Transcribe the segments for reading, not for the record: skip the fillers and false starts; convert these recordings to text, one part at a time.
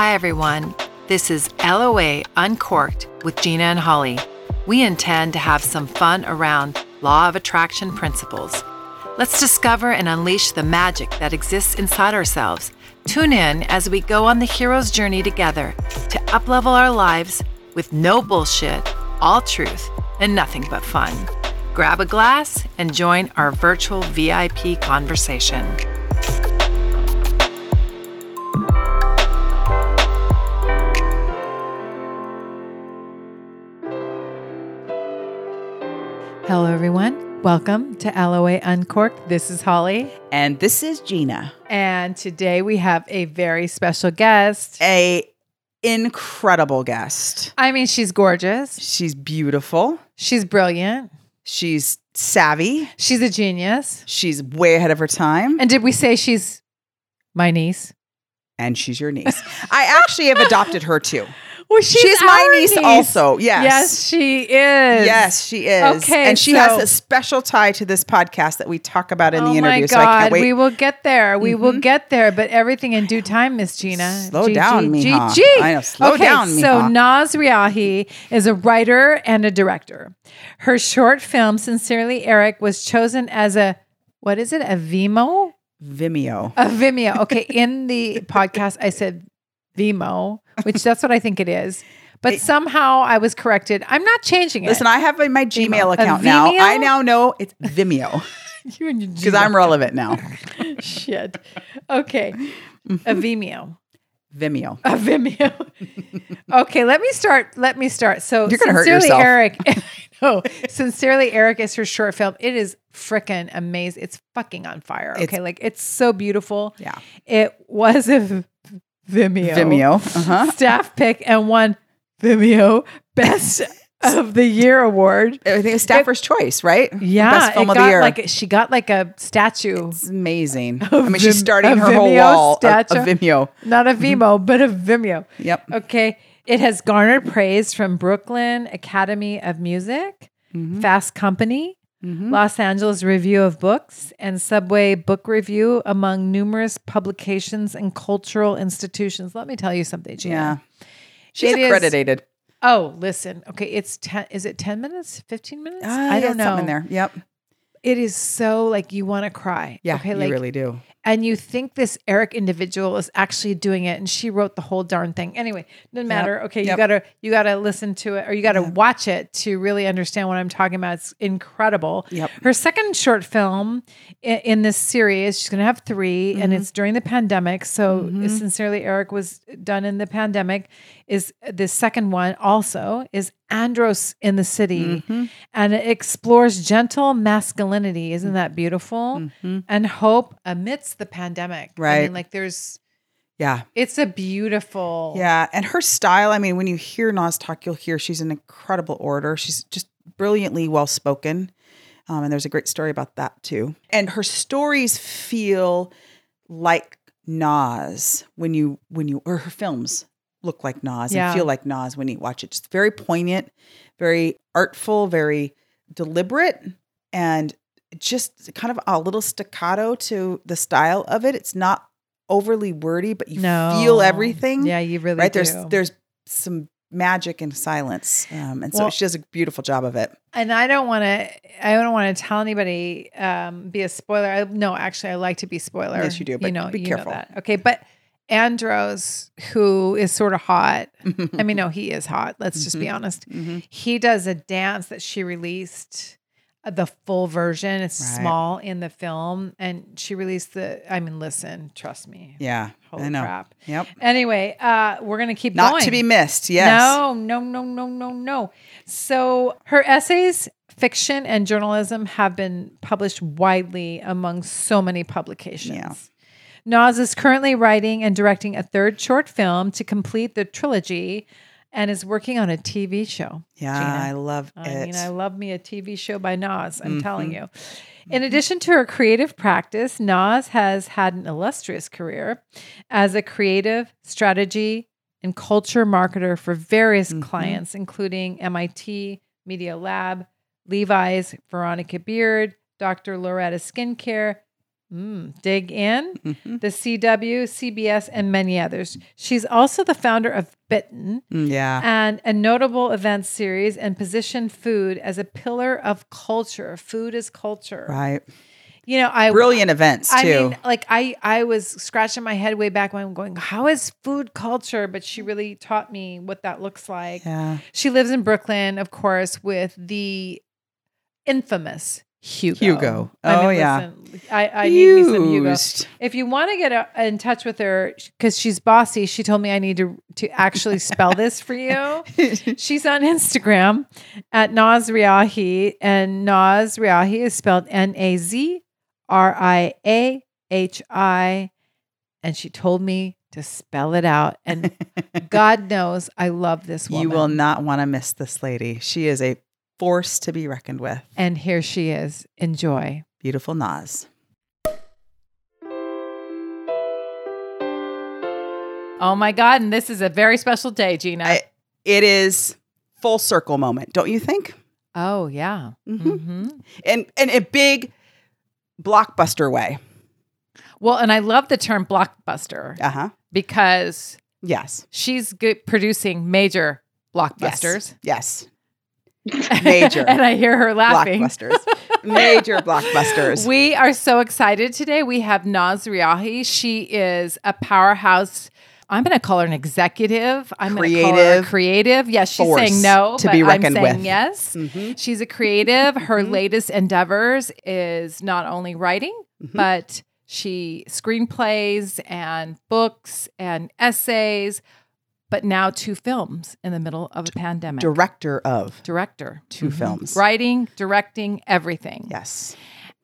Hi, everyone. This is LOA Uncorked with Gina and Holly. We intend to have some fun around law of attraction principles. Let's discover and unleash the magic that exists inside ourselves. Tune in as we go on the hero's journey together to uplevel our lives with no bullshit, all truth, and nothing but fun. Grab a glass and join our virtual VIP conversation. Hello, everyone. Welcome to LOA Uncorked. This is Holly. And this is Gina. And today we have a very special guest. An incredible guest. I mean, she's gorgeous. She's beautiful. She's brilliant. She's savvy. She's a genius. She's way ahead of her time. And did we say she's my niece? And she's your niece. I actually have adopted her, too. Well, she's my niece also. Yes. Yes, she is. Yes, she is. Okay, and she has a special tie to this podcast that we talk about in the interview. So I can't wait. We will get there. We will get there. But everything in due time, Miss Gina. Slow down, mija. I know. Slow down, mija. So Naz Riahi is a writer and a director. Her short film, Sincerely Eric, was chosen as a, what is it? A Vimeo? Vimeo. A Vimeo. Okay. In the podcast, I said Vimeo, which that's what I think it is. But somehow I was corrected. I'm not changing it. Listen, I have my Gmail account now. I now know it's Vimeo. You and your Gmail. Because I'm relevant now. Shit. Okay. A Vimeo. Vimeo. A Vimeo. Okay, let me start. So you're gonna hurt yourself. Eric. No, Sincerely Eric is her short film. It is freaking amazing. It's fucking on fire. Okay, it's so beautiful. Yeah. It was a Vimeo staff pick and won Vimeo Best of the Year award. I think it was Staffer's Choice, right? Yeah, Best Film of the Year. She got a statue. It's amazing. She's starting her whole wall of Vimeo. Not a Vimeo, but a Vimeo. Yep. Okay. It has garnered praise from Brooklyn Academy of Music, Fast Company, Los Angeles Review of Books, and Subway Book Review, among numerous publications and cultural institutions. Let me tell you something, Gina. Yeah. She's accredited. Listen. Okay, it's 10. Is it 10 minutes? 15 minutes? I don't know. Something there. Yep. It is so you want to cry. Yeah, okay, you really do. And you think this Eric individual is actually doing it, and she wrote the whole darn thing. Anyway, doesn't matter. Okay, you gotta listen to it, or you gotta watch it to really understand what I'm talking about. It's incredible. Yep. Her second short film in this series, she's gonna have three, and it's during the pandemic. So Sincerely Eric was done in the pandemic. Is the second one also is Andros in the City, and it explores gentle masculinity. Isn't that beautiful? And hope amidst the pandemic. Right. I mean, it's a beautiful. Yeah. And her style, I mean, when you hear Naz talk, you'll hear she's an incredible orator. She's just brilliantly well-spoken. And there's a great story about that too. And her stories feel like Naz or her films look like Naz and feel like Naz when you watch it. Just very poignant, very artful, very deliberate, and just kind of a little staccato to the style of it. It's not overly wordy, but you feel everything. Yeah, you really do. There's some magic in silence, and so she does a beautiful job of it. And I don't want to tell anybody. Be a spoiler. I like to be spoiler. Yes, you do. But be careful. That. Okay, but Andros, who is sort of hot. I mean, no, he is hot. Let's just be honest. He does a dance that she released the full version. It's small in the film. And she released listen, trust me. Yeah. Holy crap. Yep. Anyway, we're going to keep going. Not to be missed. Yes. No. So her essays, fiction, and journalism have been published widely among so many publications. Yeah. Naz is currently writing and directing a third short film to complete the trilogy and is working on a TV show. Yeah, Gina. I love it. I mean, I love me a TV show by Naz, I'm telling you. In addition to her creative practice, Naz has had an illustrious career as a creative strategy and culture marketer for various clients, including MIT Media Lab, Levi's, Veronica Beard, Dr. Loretta Skincare, Dig in, the CW, CBS, and many others. She's also the founder of Bitten, and a notable events series, and positioned food as a pillar of culture. Food is culture, right? You know, brilliant events too. I mean, like I was scratching my head way back when, going, "How is food culture?" But she really taught me what that looks like. Yeah. She lives in Brooklyn, of course, with the infamous Hugo. Oh, yeah. Listen, I need me some Hugo. If you want to get in touch with her, because she's bossy, she told me I need to actually spell this for you. She's on Instagram at Naz Riahi, and Naz Riahi is spelled Nazriahi, and she told me to spell it out. And God knows I love this woman. You will not want to miss this lady. She is a force to be reckoned with. And here she is. Enjoy. Beautiful Naz. Oh my God. And this is a very special day, Gina. It is full circle moment, don't you think? Oh, yeah. Mm-hmm. Mm-hmm. And in a big blockbuster way. Well, and I love the term blockbuster. Because she's producing major blockbusters. Yes. Major. And I hear her laughing. Blockbusters. Major blockbusters. We are so excited today. We have Naz Riahi. She is a powerhouse. I'm going to call her an executive. I'm going to call her a creative. Yes, she's saying no, but I'm saying yes. Mm-hmm. She's a creative. Her latest endeavors is not only writing, but she screenplays and books and essays. But now 2 films in the middle of a pandemic. Director of 2 films. Writing, directing, everything. Yes.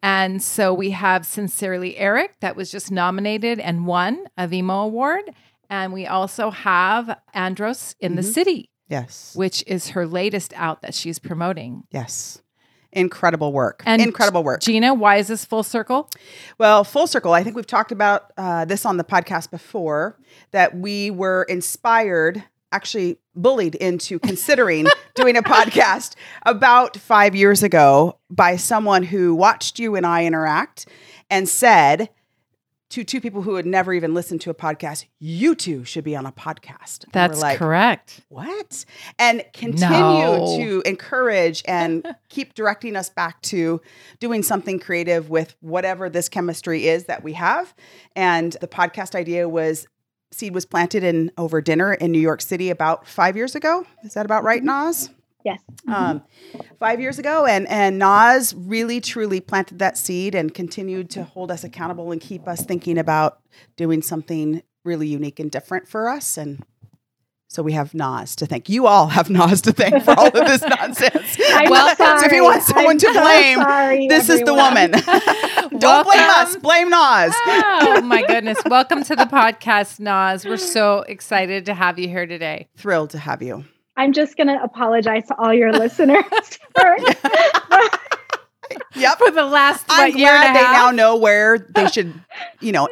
And so we have Sincerely Eric, that was just nominated and won a Vimeo award. And we also have Andros in the City. Yes. Which is her latest out that she's promoting. Yes. Incredible work. And incredible work. Gina, why is this full circle? Well, full circle. I think we've talked about this on the podcast before, that we were inspired, actually bullied into considering doing a podcast about 5 years ago by someone who watched you and I interact and said to 2 people who had never even listened to a podcast, you 2 should be on a podcast. And that's like, correct. What? And continue to encourage and keep directing us back to doing something creative with whatever this chemistry is that we have. And the podcast idea was planted in over dinner in New York City about 5 years ago. Is that about right, Naz? Yes. 5 years ago. And Naz really, truly planted that seed and continued to hold us accountable and keep us thinking about doing something really unique and different for us. And so we have Naz to thank. You all have Naz to thank for all of this nonsense. If you want someone to blame, this is the woman. Don't blame us. Blame Naz. Oh, my goodness. Welcome to the podcast, Naz. We're so excited to have you here today. Thrilled to have you. I'm just going to apologize to all your listeners for the last year and a half. I'm glad they now know where they should,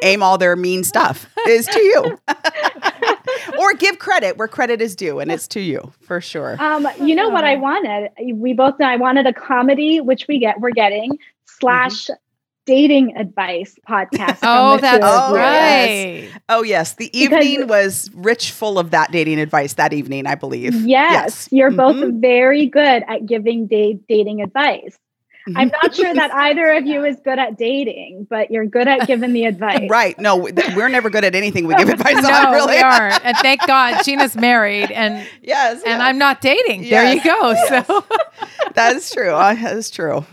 aim all their mean stuff is to you. Or give credit where credit is due, and it's to you, for sure. You know what I wanted? We both know I wanted a comedy, which we're getting, / dating advice podcast. Oh, that's right. Yes. Oh, yes. The evening was rich full of that dating advice that evening, I believe. Yes. You're both very good at giving dating advice. I'm not sure that either of you is good at dating, but you're good at giving the advice. Right. No, we're never good at anything we give advice on, really. No, we aren't. And thank God Gina's married and I'm not dating. Yes. There you go. Yes. So that's true. That's true.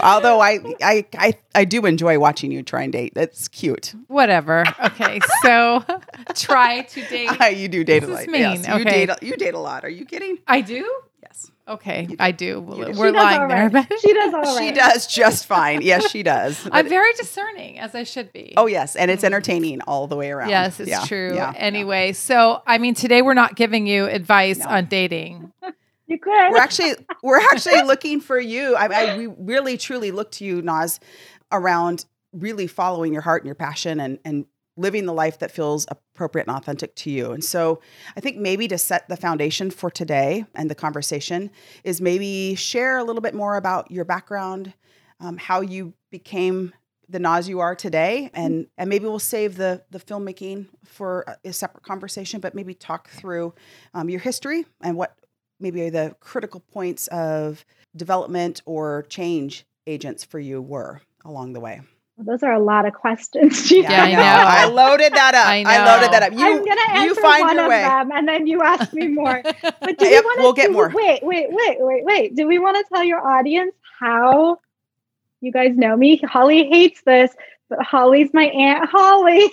Although I do enjoy watching you try and date. That's cute. Whatever. Okay. So try to date. You do date a lot. Yes. Okay. You date a lot. Are you kidding? I do? Yes. Okay, I do. We're lying there. But she does all right. She does just fine. Yes, she does. But I'm very discerning, as I should be. Oh, yes, and it's entertaining all the way around. Yes, it's true. Yeah. Anyway, so, today we're not giving you advice on dating. You could. We're actually looking for you. We really, truly look to you, Naz, around really following your heart and your passion and living the life that feels appropriate and authentic to you. And so I think maybe to set the foundation for today and the conversation is maybe share a little bit more about your background, how you became the Naz you are today. And maybe we'll save the filmmaking for a separate conversation, but maybe talk through your history and what maybe the critical points of development or change agents for you were along the way. Well, those are a lot of questions. Yeah, I know. I loaded that up. I'm going to answer one of them, and then you ask me more. But do yep, we'll get more. Wait. Do we want to tell your audience how you guys know me? Holly hates this, but Holly's my Aunt Holly.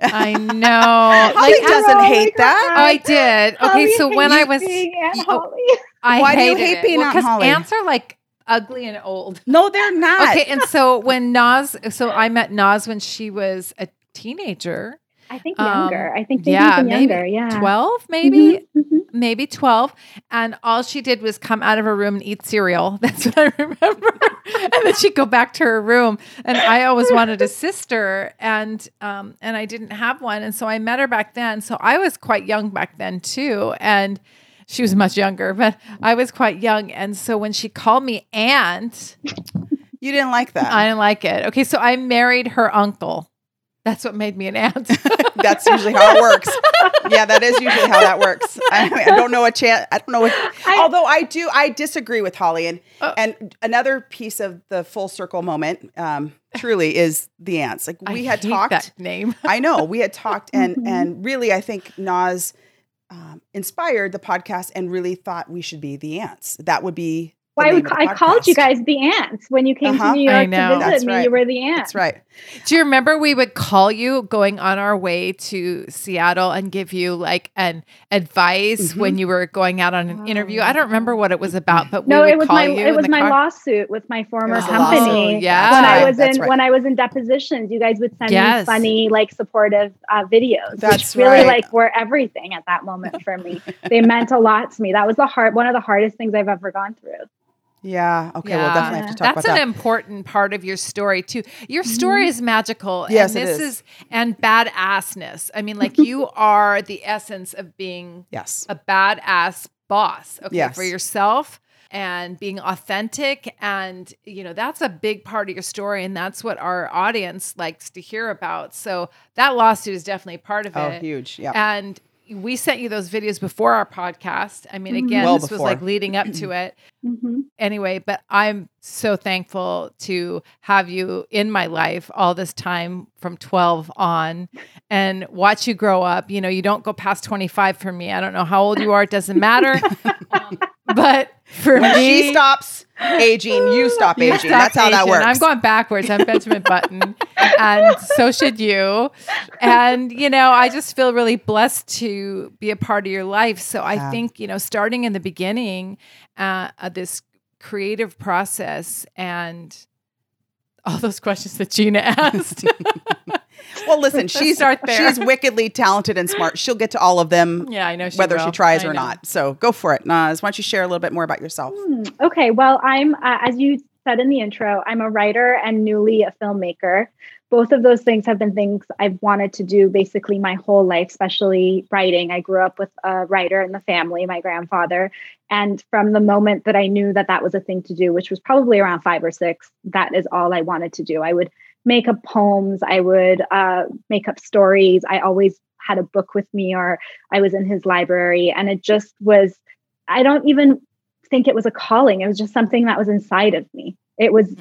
I know. Holly doesn't hate that. I did. Holly okay, so when I was... Aunt Holly. Why do you hate being Aunt Holly? Because ants are like... ugly and old. No, they're not. Okay, and so when Naz, I met Naz when she was a teenager. I think younger. I think maybe 12, maybe, mm-hmm. maybe 12. And all she did was come out of her room and eat cereal. That's what I remember. And then she'd go back to her room. And I always wanted a sister, and I didn't have one. And so I met her back then. So I was quite young back then too, and. She was much younger, but I was quite young. And so when she called me aunt. You didn't like that. I didn't like it. Okay, so I married her uncle. That's what made me an aunt. That's usually how it works. Yeah, that is usually how that works. I don't know a chance. I don't know. Although I do, I disagree with Holly. And another piece of the full circle moment truly is the aunts. Like we had talked. That name. I know. We had talked and really I think Naz... inspired the podcast and really thought we should be the ants. That would be. I called you guys the ants when you came to New York to visit That's me. Right. You were the ants. That's right. Do you remember we would call you going on our way to Seattle and give you like an advice mm-hmm. when you were going out on an interview? I don't remember what it was about, but no, we would call you. It was my lawsuit with my former company. Yeah, when I was in depositions, you guys would send me funny, like supportive videos. That's which really like were everything at that moment for me. They meant a lot to me. That was one of the hardest things I've ever gone through. Yeah. Okay. Yeah. We'll definitely have to talk about that. That's an important part of your story too. Your story is magical. Yes, and this is badassness. I mean, like you are the essence of being a badass boss. Okay. Yes. For yourself and being authentic. And that's a big part of your story. And that's what our audience likes to hear about. So that lawsuit is definitely part of it. Oh, huge. Yeah. And we sent you those videos before our podcast. I mean, again, this was like leading up to it. Mm-hmm. Anyway, but I'm so thankful to have you in my life all this time from 12 on and watch you grow up. You don't go past 25 for me. I don't know how old you are. It doesn't matter. But for me, she stops aging, you stop aging. That's how that works. I'm going backwards. I'm Benjamin Button, and so should you. And I just feel really blessed to be a part of your life. So I think starting in the beginning, this creative process and all those questions that Gina asked. Well, listen, she's wickedly talented and smart. She'll get to all of them. Yeah, I know she whether will. She tries or not. So go for it, Naz. Why don't you share a little bit more about yourself? Okay. Well, I'm, as you said in the intro, I'm a writer and newly a filmmaker. Both of those things have been things I've wanted to do basically my whole life, especially writing. I grew up with a writer in the family, my grandfather. And from the moment that I knew that was a thing to do, which was probably around 5 or 6, that is all I wanted to do. I would make up poems. I would make up stories. I always had a book with me, or I was in his library. And it just was, I don't even think it was a calling. It was just something that was inside of me. It was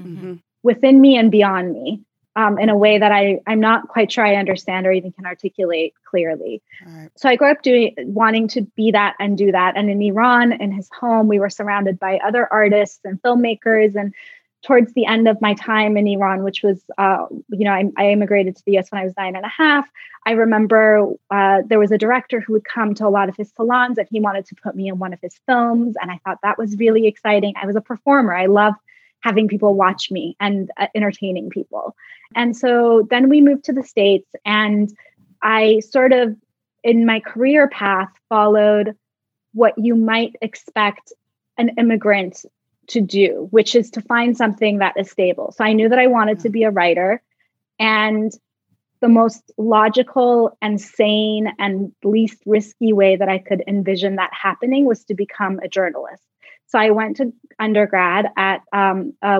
within me and beyond me in a way that I'm not quite sure I understand or even can articulate clearly. Right. So I grew up wanting to be that and do that. And in Iran, in his home, we were surrounded by other artists and filmmakers. And towards the end of my time in Iran, which was, I immigrated to the US when I was 9.5. I remember there was a director who would come to a lot of his salons and he wanted to put me in one of his films. And I thought that was really exciting. I was a performer. I loved having people watch me and entertaining people. And so then we moved to the States, and I sort of, in my career path, followed what you might expect an immigrant to do, which is to find something that is stable. So I knew that I wanted to be a writer, and the most logical and sane and least risky way that I could envision that happening was to become a journalist. So I went to undergrad at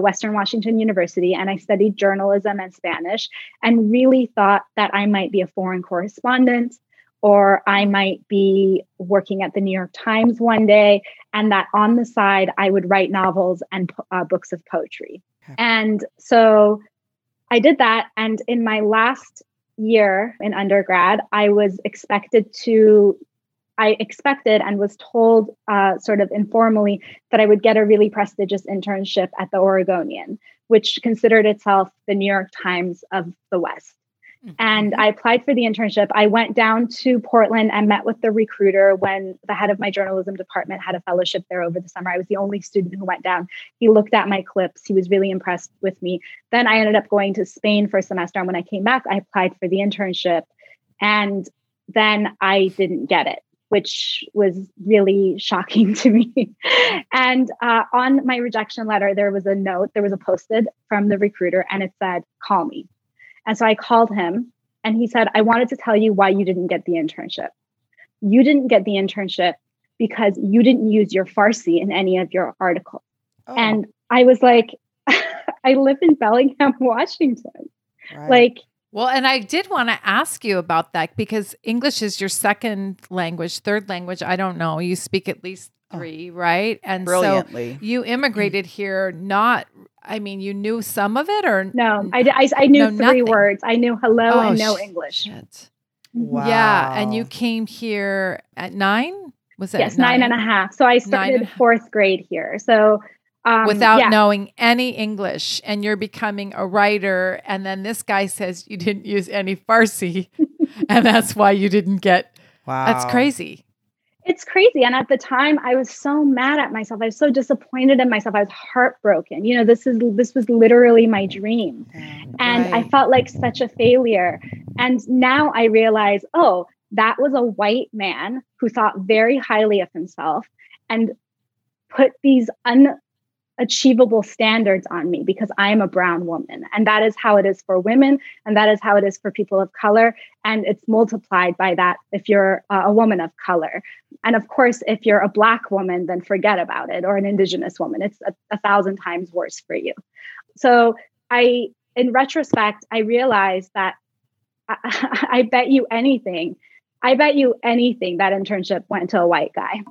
Western Washington University, and I studied journalism and Spanish, and really thought that I might be a foreign correspondent, or I might be working at the New York Times one day, and that on the side, I would write novels and books of poetry. Okay. And so I did that. And in my last year in undergrad, I was expected to and was told sort of informally that I would get a really prestigious internship at the Oregonian, which considered itself the New York Times of the West. Mm-hmm. And I applied for the internship. I went down to Portland and met with the recruiter when the head of my journalism department had a fellowship there over the summer. I was the only student who went down. He looked at my clips. He was really impressed with me. Then I ended up going to Spain for a semester. And when I came back, I applied for the internship. And then I didn't get it, which was really shocking to me. And on my rejection letter, there was a note, there was a post-it from the recruiter, and it said, call me. And so I called him, and he said, I wanted to tell you why you didn't get the internship. You didn't get the internship because you didn't use your Farsi in any of your articles. Oh. And I was like, I live in Bellingham, Washington. Right. Like, well, and I did want to ask you about that, because English is your second language, third language. I don't know. You speak at least three, right? And brilliantly. So you immigrated here not, I mean, you knew some of it or? No, I knew three words. I knew hello and no English. Shit. Wow. Yeah. And you came here at 9? Was that yes, 9 and a half. So I started 4th grade here. So without knowing any English, and you're becoming a writer. And then this guy says you didn't use any Farsi and that's why you didn't get, wow, that's crazy. It's crazy. And at the time I was so mad at myself. I was so disappointed in myself. I was heartbroken. You know, this was literally my dream. And right. I felt like such a failure. And now I realize, oh, that was a white man who thought very highly of himself and put these unachievable standards on me because I'm a brown woman. And that is how it is for women. And that is how it is for people of color. And it's multiplied by that if you're a woman of color. And of course, if you're a Black woman, then forget about it, or an Indigenous woman. It's a 1,000 times worse for you. So I, in retrospect, I realized that I bet you anything. I bet you anything that internship went to a white guy.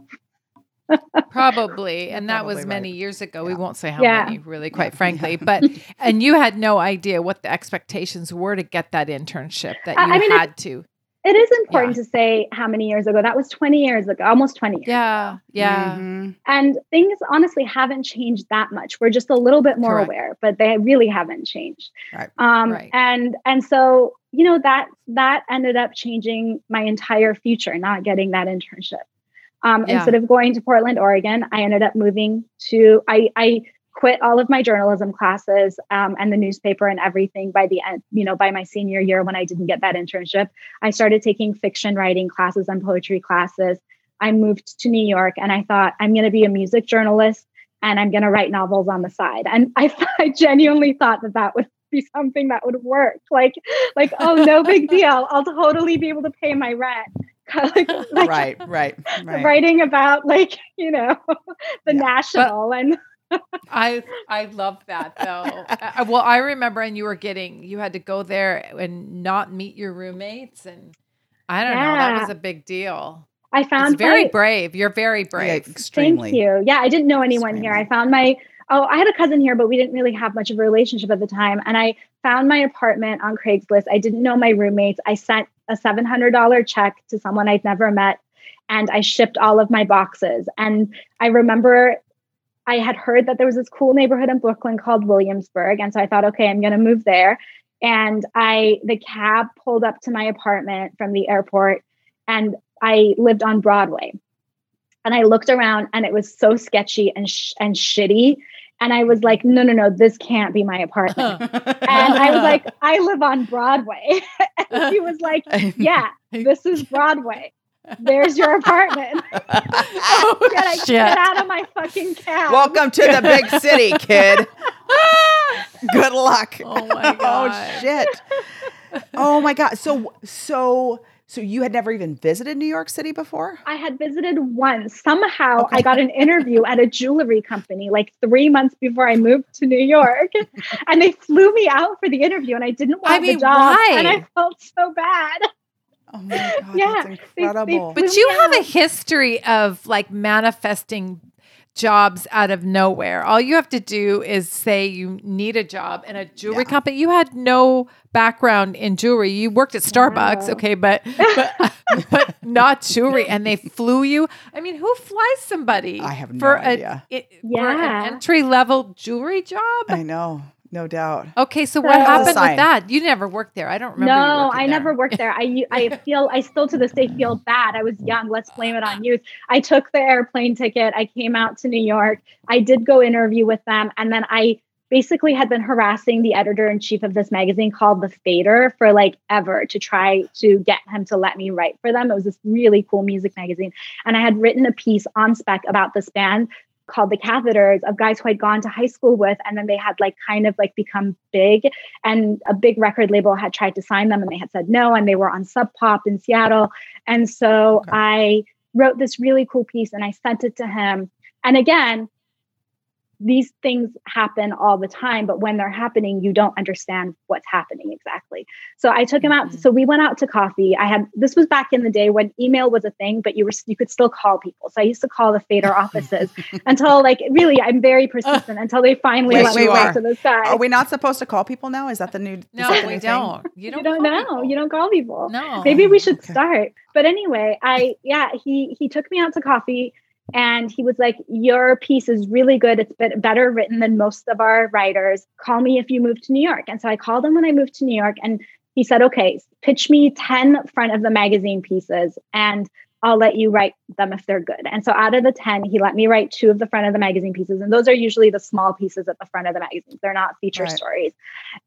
Probably. And that was many years ago. Yeah. We won't say how many, really, quite frankly. But, and you had no idea what the expectations were to get that internship that you had to. It is important to say how many years ago. That was 20 years ago, almost 20 years ago. Yeah. Mm-hmm. And things honestly haven't changed that much. We're just a little bit more aware, but they really haven't changed. Right. And so, you know, that ended up changing my entire future, not getting that internship. Instead of going to Portland, Oregon, I ended up moving to, I quit all of my journalism classes and the newspaper and everything by the end, you know, by my senior year when I didn't get that internship. I started taking fiction writing classes and poetry classes. I moved to New York and I thought, I'm going to be a music journalist and I'm going to write novels on the side. And I genuinely thought that would be something that would work. Like, oh, no big deal. I'll totally be able to pay my rent. like right. Writing about, like, you know, the national and I love that though. Well, I remember, and you had to go there and not meet your roommates, and I don't know, that was a big deal. I found very brave. You're very brave. Yeah, extremely. Thank you. Yeah, I didn't know anyone here. I found I had a cousin here, but we didn't really have much of a relationship at the time. And I found my apartment on Craigslist. I didn't know my roommates. I sent a $700 check to someone I'd never met. And I shipped all of my boxes. And I remember I had heard that there was this cool neighborhood in Brooklyn called Williamsburg. And so I thought, okay, I'm going to move there. And the cab pulled up to my apartment from the airport, and I lived on Broadway. And I looked around, and it was so sketchy and shitty. And I was like, no, this can't be my apartment. And I was like, I live on Broadway. And he was like, yeah, this is Broadway. There's your apartment. Get out of my fucking cab. Welcome to the big city, kid. Good luck. Oh, my God. Oh, shit. Oh, my God. So So you had never even visited New York City before? I had visited once. Somehow I got an interview at a jewelry company like 3 months before I moved to New York. And they flew me out for the interview and I didn't want the job. Why? And I felt so bad. Oh my God, yeah, that's incredible. But you have a history of like manifesting jobs out of nowhere. All you have to do is say you need a job in a jewelry company. You had no background in jewelry. You worked at Starbucks, okay, but not jewelry, and they flew you. I mean, who flies somebody? I have no idea. For an entry-level jewelry job? I know. No doubt. Okay, so what happened with that? You never worked there. I don't remember. No, I never worked there. I still to this day feel bad. I was young. Let's blame it on youth. I took the airplane ticket. I came out to New York. I did go interview with them. And then I basically had been harassing the editor-in-chief of this magazine called The Fader for like ever to try to get him to let me write for them. It was this really cool music magazine. And I had written a piece on spec about this band called The Catheters of guys who I'd gone to high school with. And then they had like kind of like become big, and a big record label had tried to sign them and they had said no. And they were on Sub Pop in Seattle. And so I wrote this really cool piece and I sent it to him. And again, these things happen all the time, but when they're happening, you don't understand what's happening exactly. So I took him out. So we went out to coffee. This was back in the day when email was a thing, but you could still call people. So I used to call the Fader offices until like, really, I'm very persistent until they finally let me talk to this guy. Are we not supposed to call people now? Is that the new? No, we don't. You don't know. People. You don't call people. No. Maybe we should start. But anyway, he took me out to coffee. And he was like, your piece is really good. It's better written than most of our writers. Call me if you move to New York. And so I called him when I moved to New York. And he said, okay, pitch me 10 front of the magazine pieces and I'll let you write them if they're good. And so out of the 10, he let me write 2 of the front of the magazine pieces. And those are usually the small pieces at the front of the magazines. They're not feature stories.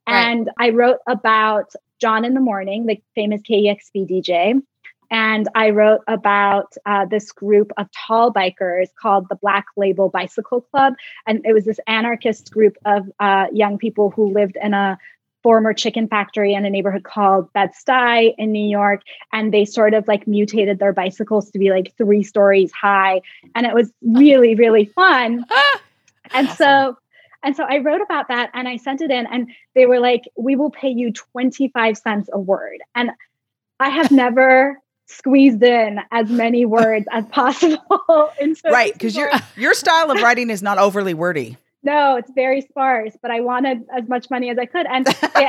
Right. And I wrote about John in the Morning, the famous KEXP DJ. And I wrote about this group of tall bikers called the Black Label Bicycle Club. And it was this anarchist group of young people who lived in a former chicken factory in a neighborhood called Bed-Stuy in New York. And they sort of like mutated their bicycles to be like 3 stories high. And it was really, really fun. And so... And so I wrote about that and I sent it in and they were like, we will pay you 25 cents a word. And I have never... squeezed in as many words as possible. Right, because your style of writing is not overly wordy. No, it's very sparse, but I wanted as much money as I could. And they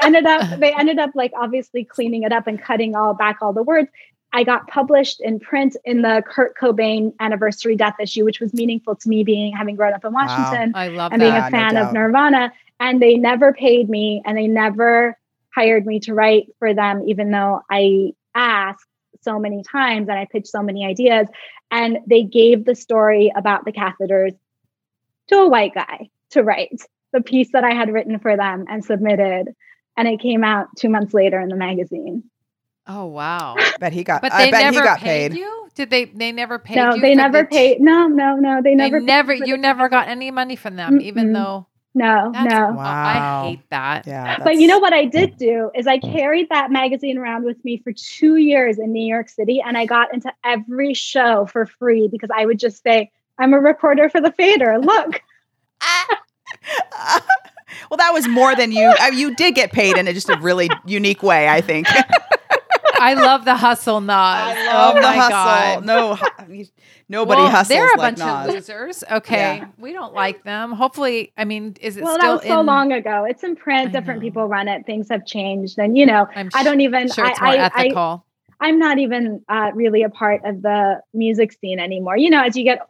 ended up like obviously cleaning it up and cutting all the words. I got published in print in the Kurt Cobain anniversary death issue, which was meaningful to me having grown up in Washington. Wow, I love and that. Being a fan of Nirvana. And they never paid me and they never hired me to write for them, even though I asked so many times and I pitched so many ideas. And they gave the story about the catheters to a white guy to write the piece that I had written for them and submitted. And it came out 2 months later in the magazine. Oh, wow. I bet he got paid. You? Did they never paid you? No, they never paid. No, they never. You never got any money from them, even though. No. Wow. I hate that. Yeah, but you know what I did do is I carried that magazine around with me for 2 years in New York City. And I got into every show for free because I would just say, I'm a reporter for the Fader. Look. Well, that was more than you. You did get paid in just a really unique way, I think. I love the hustle, Naz. I love the hustle. God. Nobody hustles. They're a bunch of losers. Okay, we don't like them. Hopefully, I mean, is it still? Well, that was so long ago. It's in print. Different people run it. Things have changed, and you know, I don't even. Sure, it's more ethical. I'm not even really a part of the music scene anymore. You know, as you get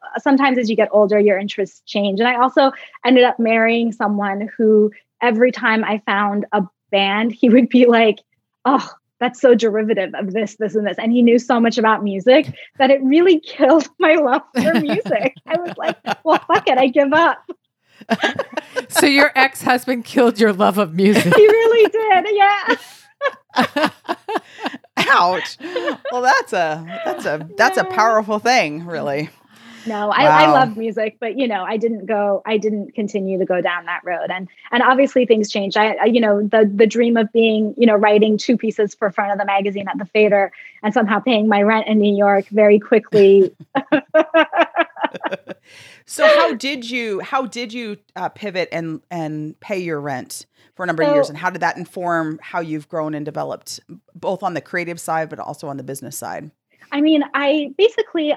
older, your interests change. And I also ended up marrying someone who, every time I found a band, he would be like, "Oh, that's so derivative of this, this, and this." And he knew so much about music that it really killed my love for music. I was like, well, fuck it. I give up. So your ex-husband killed your love of music. He really did. Yeah. Ouch. Well, that's a powerful thing, really. No, I love music, but you know, I didn't continue to go down that road. And obviously things changed. The dream of being, writing two pieces for front of the magazine at the Fader and somehow paying my rent in New York very quickly. So how did you pivot and pay your rent for a number of years? And how did that inform how you've grown and developed both on the creative side, but also on the business side? I mean, I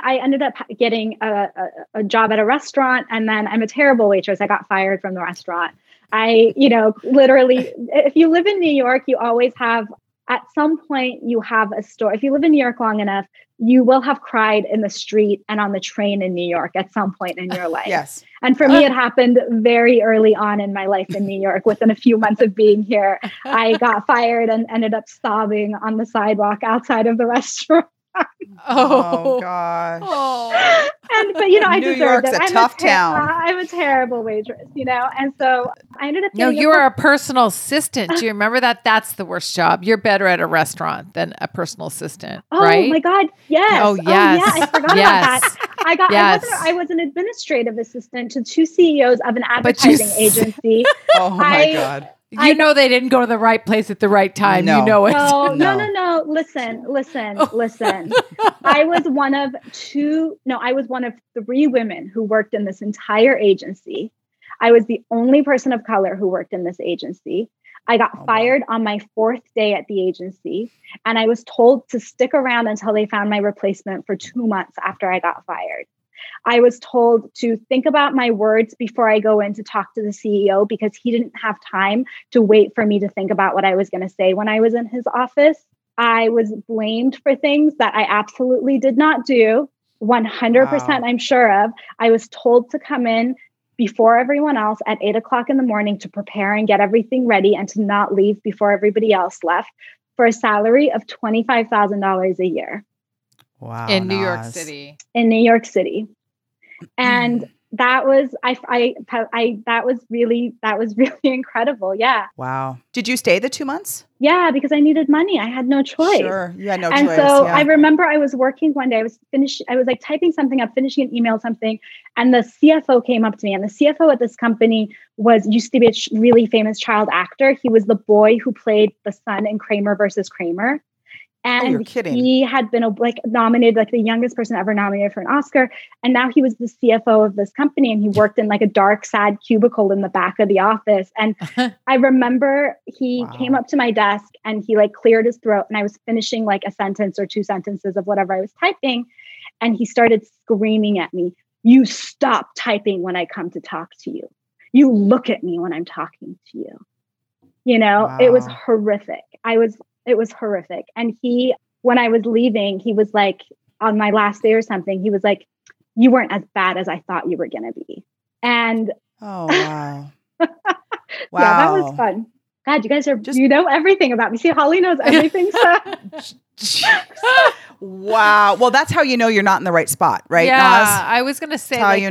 ended up getting a job at a restaurant, and then I'm a terrible waitress. I got fired from the restaurant. Literally, if you live in New York, you always have, at some point you have a story. If you live in New York long enough, you will have cried in the street and on the train in New York at some point in your life. Yes. And for me, it happened very early on in my life in New York. Within a few months of being here, I got fired and ended up sobbing on the sidewalk outside of the restaurant. Oh gosh! Oh. But I deserved it. New York's a tough town. I'm a terrible waitress, and so I ended up. No, you were a personal assistant. Do you remember that? That's the worst job. You're better at a restaurant than a personal assistant, right? Oh my God! Yes. Oh yes. Oh, yeah, I forgot about that. I was an administrative assistant to two CEOs of an advertising agency. Oh my God. You know they didn't go to the right place at the right time. No. You know it. No. Listen. I was one of three women who worked in this entire agency. I was the only person of color who worked in this agency. I got fired on my fourth day at the agency, and I was told to stick around until they found my replacement for 2 months after I got fired. I was told to think about my words before I go in to talk to the CEO because he didn't have time to wait for me to think about what I was going to say when I was in his office. I was blamed for things that I absolutely did not do, 100% I'm sure of. I was told to come in before everyone else at 8:00 in the morning to prepare and get everything ready and to not leave before everybody else left for a salary of $25,000 a year. Wow. In New York City. And that was, that was really incredible. Yeah. Wow. Did you stay the 2 months? Yeah, because I needed money. I had no choice. Sure. You had no choice. And so I remember I was working one day, I was typing something up, finishing an email, something. And the CFO came up to me, and the CFO at this company used to be a really famous child actor. He was the boy who played the son in Kramer versus Kramer. And he had been nominated, the youngest person ever nominated for an Oscar. And now he was the CFO of this company, and he worked in a dark, sad cubicle in the back of the office. And I remember he came up to my desk and he cleared his throat, and I was finishing a sentence or two sentences of whatever I was typing. And he started screaming at me, "You stop typing when I come to talk to you. You look at me when I'm talking to you." It was horrific. It was horrific. And when I was leaving, he was on my last day or something, he was like, "You weren't as bad as I thought you were going to be." And oh, wow. That was fun. God, you guys are, you know everything about me. See, Holly knows everything. So. Wow. Well, that's how you know you're not in the right spot, right? Yeah. Naz? I was going to say, that's how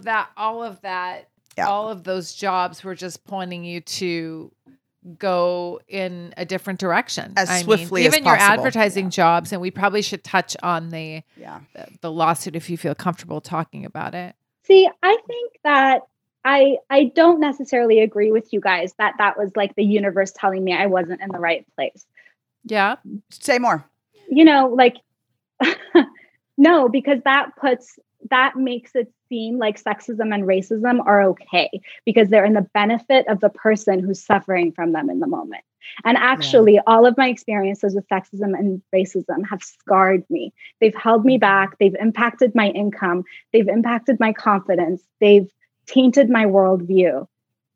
that all of that, all of those jobs were just pointing you to go in a different direction as swiftly as possible. Even your advertising jobs, and we probably should touch on the lawsuit if you feel comfortable talking about it. See, I think that I don't necessarily agree with you guys that was the universe telling me I wasn't in the right place. Yeah. Say more. No, because that makes it seem like sexism and racism are okay because they're in the benefit of the person who's suffering from them in the moment. And actually, all of my experiences with sexism and racism have scarred me. They've held me back. They've impacted my income. They've impacted my confidence. They've tainted my worldview.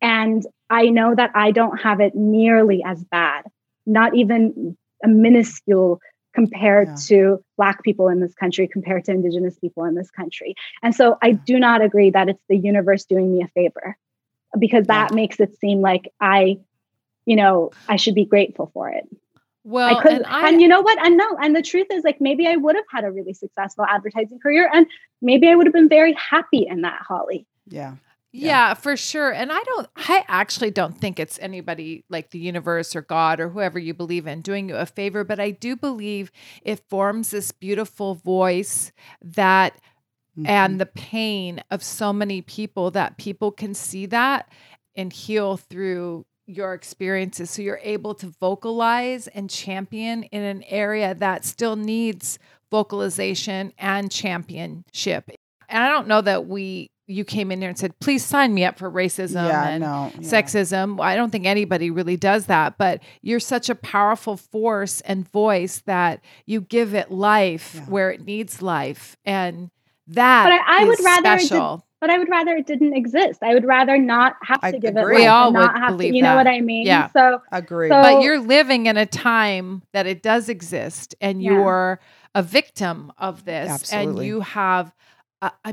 And I know that I don't have it nearly as bad, not even a minuscule compared to Black people in this country, compared to Indigenous people in this country. And so I do not agree that it's the universe doing me a favor, because that makes it seem like I should be grateful for it. Well, and you know what? And no, and the truth is maybe I would have had a really successful advertising career, and maybe I would have been very happy in that, Holly. Yeah. Yeah, for sure. And I actually don't think it's anybody like the universe or God or whoever you believe in doing you a favor, but I do believe it forms this beautiful voice that mm-hmm. and the pain of so many people, that people can see that and heal through your experiences. So you're able to vocalize and champion in an area that still needs vocalization and championship. And I don't know that you came in there and said, please sign me up for racism sexism. I don't think anybody really does that, but you're such a powerful force and voice that you give it life where it needs life. And that but I would rather it didn't exist. I would rather not have to give it life. We all would believe that. You know what I mean? Yeah. So agree. But you're living in a time that it does exist, and you're a victim of this. Absolutely. And you have,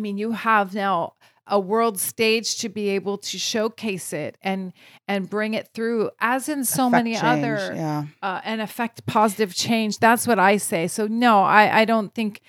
you have now a world stage to be able to showcase it and bring it through, as in so many other and affect positive change. That's what I say. So no, I don't think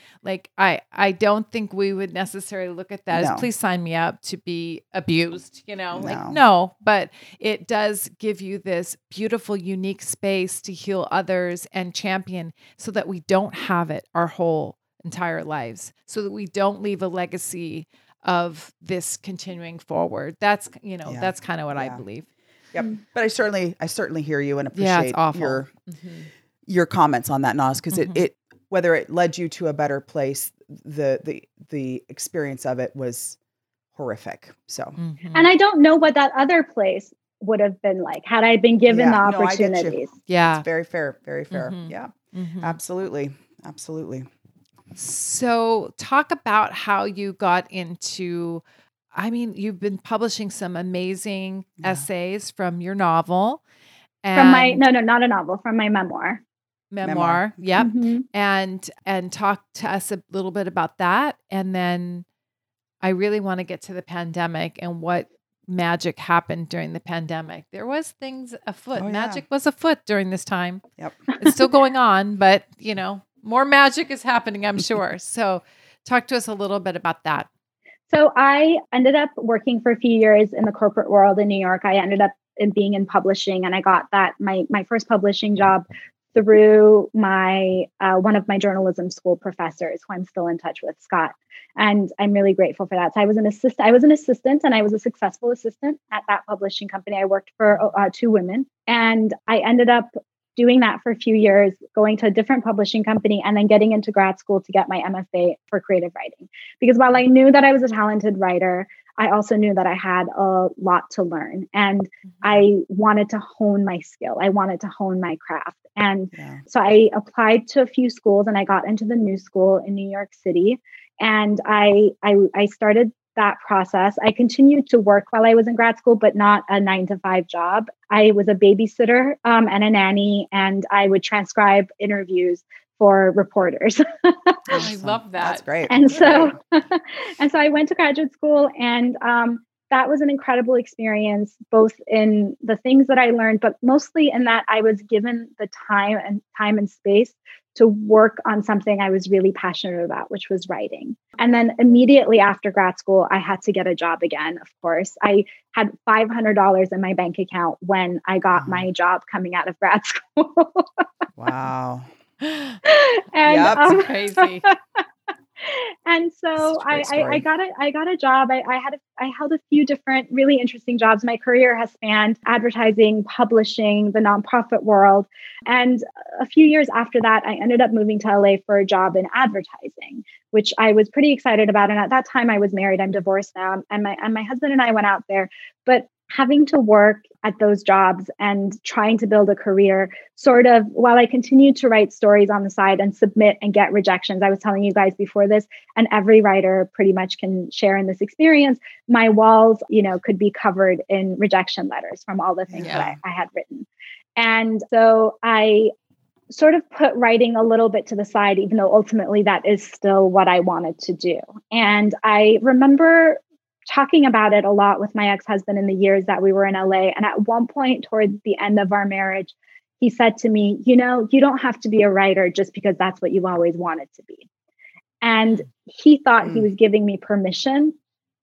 I don't think we would necessarily look at that as please sign me up to be abused, but it does give you this beautiful, unique space to heal others and champion, so that we don't have it our whole entire lives, so that we don't leave a legacy of this continuing forward. That's, that's kind of what I believe. Yep. But I certainly hear you and appreciate your comments on that, Naz, because it whether it led you to a better place, the experience of it was horrific. So, and I don't know what that other place would have been like had I been given the opportunities. It's very fair. Mm-hmm. Yeah, mm-hmm. Absolutely. So talk about how you got into, you've been publishing some amazing essays from your novel. And not a novel, from my memoir. Yep. Mm-hmm. And talk to us a little bit about that. And then I really want to get to the pandemic and what magic happened during the pandemic. There was things afoot. Magic was afoot during this time. Yep. It's still going on, but more magic is happening, I'm sure. So talk to us a little bit about that. So I ended up working for a few years in the corporate world in New York. I ended up being in publishing, and I got that my first publishing job through my one of my journalism school professors, who I'm still in touch with, Scott. And I'm really grateful for that. So I was an assistant, and I was a successful assistant at that publishing company. I worked for two women, and I ended up doing that for a few years, going to a different publishing company, and then getting into grad school to get my MFA for creative writing. Because while I knew that I was a talented writer, I also knew that I had a lot to learn, and I wanted to hone my skill. I wanted to hone my craft. And so I applied to a few schools, and I got into the New School in New York City. And I started that process. I continued to work while I was in grad school, but not a 9-to-5 job. I was a babysitter and a nanny, and I would transcribe interviews for reporters. I love that. That's great. And so, I went to graduate school, and that was an incredible experience, both in the things that I learned, but mostly in that I was given the time and space to work on something I was really passionate about, which was writing. And then immediately after grad school, I had to get a job again, of course. I had $500 in my bank account when I got my job coming out of grad school. Wow. And, that's crazy. And so I got a job. I held a few different really interesting jobs. My career has spanned advertising, publishing, the nonprofit world. And a few years after that, I ended up moving to LA for a job in advertising, which I was pretty excited about. And at that time I was married. I'm divorced now. And my husband and I went out there, but having to work at those jobs and trying to build a career, sort of while I continued to write stories on the side and submit and get rejections. I was telling you guys before this, and every writer pretty much can share in this experience, my walls, could be covered in rejection letters from all the things that I had written. And so I sort of put writing a little bit to the side, even though ultimately that is still what I wanted to do. And I remember talking about it a lot with my ex-husband in the years that we were in LA. And at one point towards the end of our marriage, he said to me, you don't have to be a writer just because that's what you always wanted to be. And he thought he was giving me permission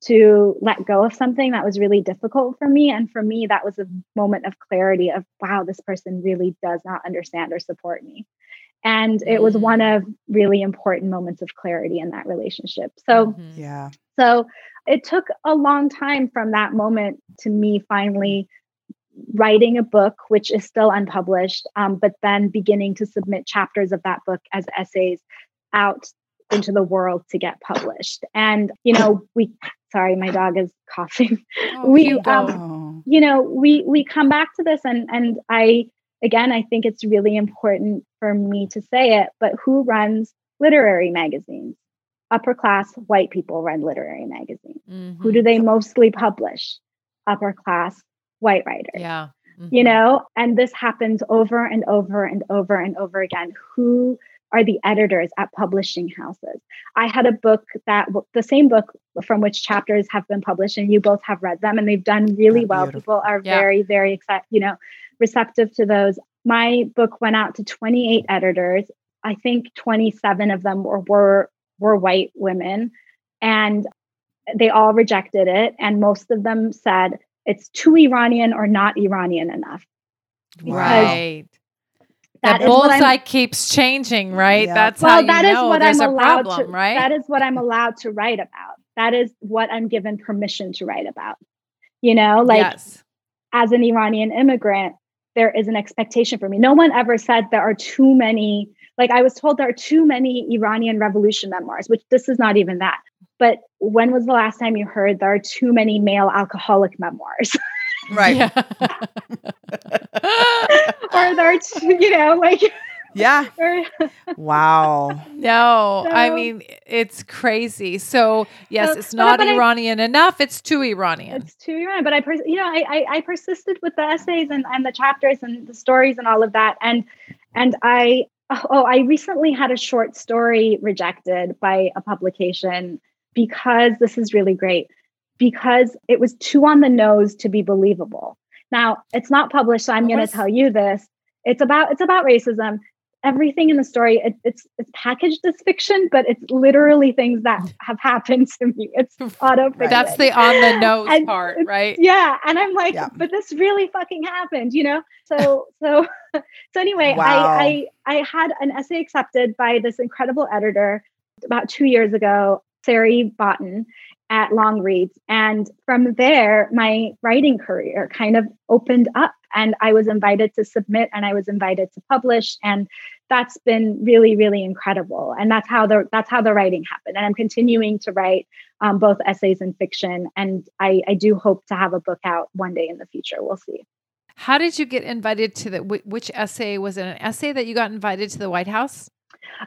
to let go of something that was really difficult for me. And for me, that was a moment of clarity of, wow, this person really does not understand or support me. And it was one of really important moments of clarity in that relationship. So, yeah. So it took a long time from that moment to me finally writing a book, which is still unpublished, but then beginning to submit chapters of that book as essays out into the world to get published. And, you know, we, sorry, my dog is coughing. Oh, we come back to this and I think it's really important for me to say it, but who runs literary magazines? Upper class white people run literary magazines. Mm-hmm. Who do they mostly publish? Upper class white writers. Yeah. Mm-hmm. You know, and this happens over and over and over and over again. Who are the editors at publishing houses? I had a book that the same book from which chapters have been published, and you both have read them, and they've done really well. Beautiful. People are very, very excited, you know, receptive to those. My book went out to 28 editors. I think 27 of them were white women, and they all rejected it. And most of them said it's too Iranian or not Iranian enough. Right. That bullseye keeps changing, right? Yeah. That's well, how you that know is what there's I'm a allowed problem, to, right? That is what I'm allowed to write about. That is what I'm given permission to write about. You know, like as an Iranian immigrant, there is an expectation for me. No one ever said there are too many, like I was told there are too many Iranian revolution memoirs, which this is not even that. But when was the last time you heard there are too many male alcoholic memoirs? Right. Yeah. Or there are two, you know, like. Yeah. Wow. No, so, I mean, it's crazy. So yes, it's not Iranian enough. It's too Iranian. It's too Iranian. But I persisted with the essays and the chapters and the stories and all of that. And I recently had a short story rejected by a publication because this is really great. Because it was too on the nose to be believable. Now, it's not published, so I'm going to tell you this. It's about racism. Everything in the story, it's packaged as fiction, but it's literally things that have happened to me. It's autofiction. That's the on the nose part, right? Yeah, and I'm like, but this really fucking happened, you know. So anyway, wow. I had an essay accepted by this incredible editor about 2 years ago, Sari Botten, at Longreads. And from there, my writing career kind of opened up and I was invited to submit and I was invited to publish. And that's been really, really incredible. And that's how the writing happened. And I'm continuing to write both essays and fiction. And I do hope to have a book out one day in the future. We'll see. How did you get invited to which essay? Was it an essay that you got invited to the White House?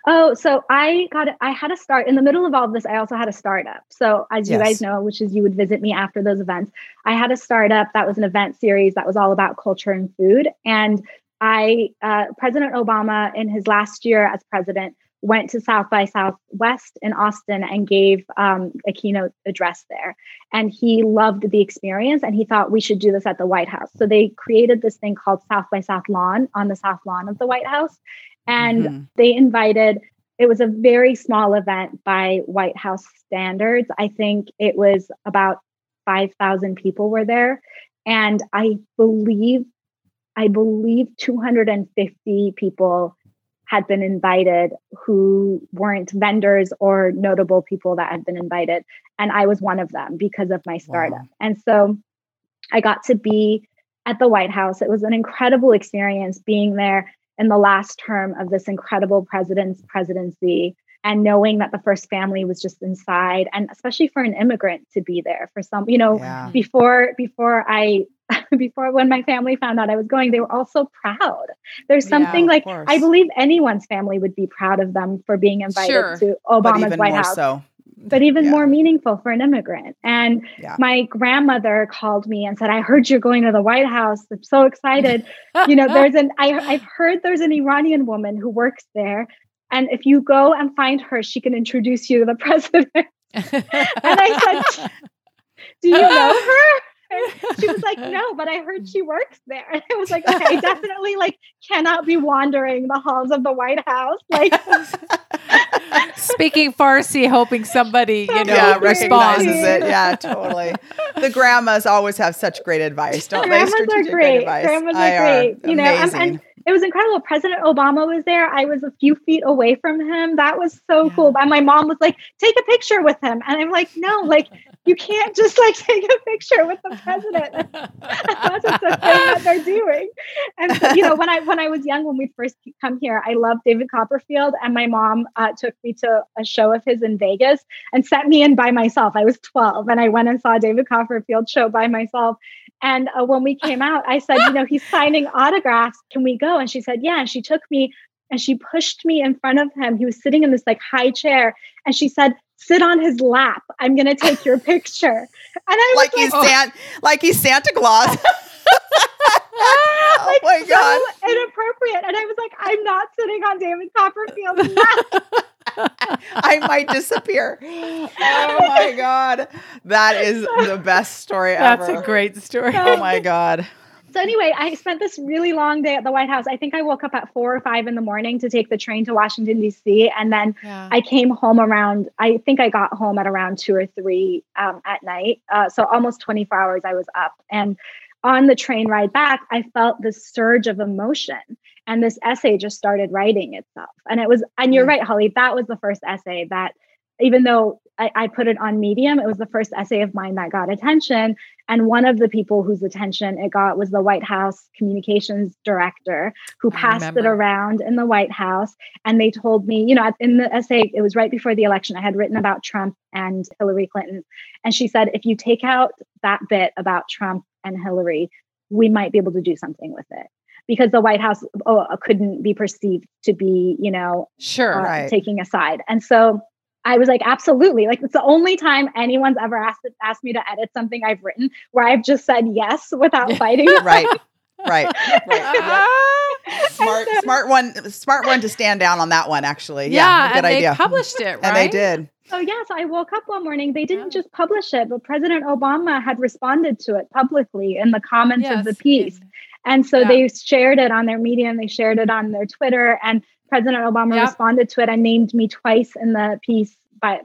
Oh, so I had a start in the middle of all of this. I also had a startup. So as you guys know, which is you would visit me after those events. I had a startup that was an event series that was all about culture and food. And President Obama in his last year as president went to South by Southwest in Austin and gave a keynote address there. And he loved the experience and he thought we should do this at the White House. So they created this thing called South by South Lawn on the South Lawn of the White House. And they invited, it was a very small event by White House standards. I think it was about 5,000 people were there. And I believe 250 people had been invited who weren't vendors or notable people that had been invited. And I was one of them because of my startup. Wow. And so I got to be at the White House. It was an incredible experience being there in the last term of this incredible president's presidency and knowing that the first family was just inside, and especially for an immigrant to be there for some, you know, before when my family found out I was going, they were all so proud. There's something like, course. I believe anyone's family would be proud of them for being invited to Obama's White House. So. But even more meaningful for an immigrant. And my grandmother called me and said, I heard you're going to the White House. I'm so excited. You know, I've heard there's an Iranian woman who works there. And if you go and find her, she can introduce you to the president. And I said, do you know her? She was like, no, but I heard she works there. And I was like, okay, I definitely like cannot be wandering the halls of the White House. Like, Speaking Farsi, hoping somebody, responds. Recognizes it. Yeah, totally. The grandmas always have such great advice, don't they? Grandmas are great. And it was incredible. President Obama was there. I was a few feet away from him. That was so cool. And my mom was like, take a picture with him. And I'm like, no, you can't just take a picture with the president. That's just a thing that they're doing. And so, when I was young, when we first come here, I loved David Copperfield. And my mom took me to a show of his in Vegas and sent me in by myself. I was 12 and I went and saw a David Copperfield show by myself. And when we came out, I said, he's signing autographs. Can we go? And she said, yeah. And she took me and she pushed me in front of him. He was sitting in this high chair. And she said, sit on his lap. I'm going to take your picture. And I was like he's Santa Claus. Oh my God. So inappropriate. And I was like, I'm not sitting on David Copperfield's lap. I might disappear. Oh my God. That is the best story ever. That's a great story. Oh my God. So anyway, I spent this really long day at the White House. I think I woke up at 4 or 5 in the morning to take the train to Washington, D.C. And then I came home I think I got home at around 2 or 3 at night. So almost 24 hours I was up. And on the train ride back, I felt this surge of emotion. And this essay just started writing itself. And you're right, Holly, that was the first essay that, even though I put it on Medium, it was the first essay of mine that got attention. And one of the people whose attention it got was the White House communications director, who passed it around in the White House. And they told me, in the essay, it was right before the election, I had written about Trump and Hillary Clinton. And she said, if you take out that bit about Trump and Hillary, we might be able to do something with it. Because the White House couldn't be perceived to be, taking a side. And so I was like, absolutely. It's the only time anyone's ever asked me to edit something I've written where I've just said yes without fighting. Right. Yep. Smart one to stand down on that one, actually. Yeah, good idea. They published it, right? And they did. Oh, yeah. So I woke up one morning. They didn't just publish it, but President Obama had responded to it publicly in the comments of the piece. And so they shared it on their media and they shared it on their Twitter. And President Obama responded to it and named me twice in the piece by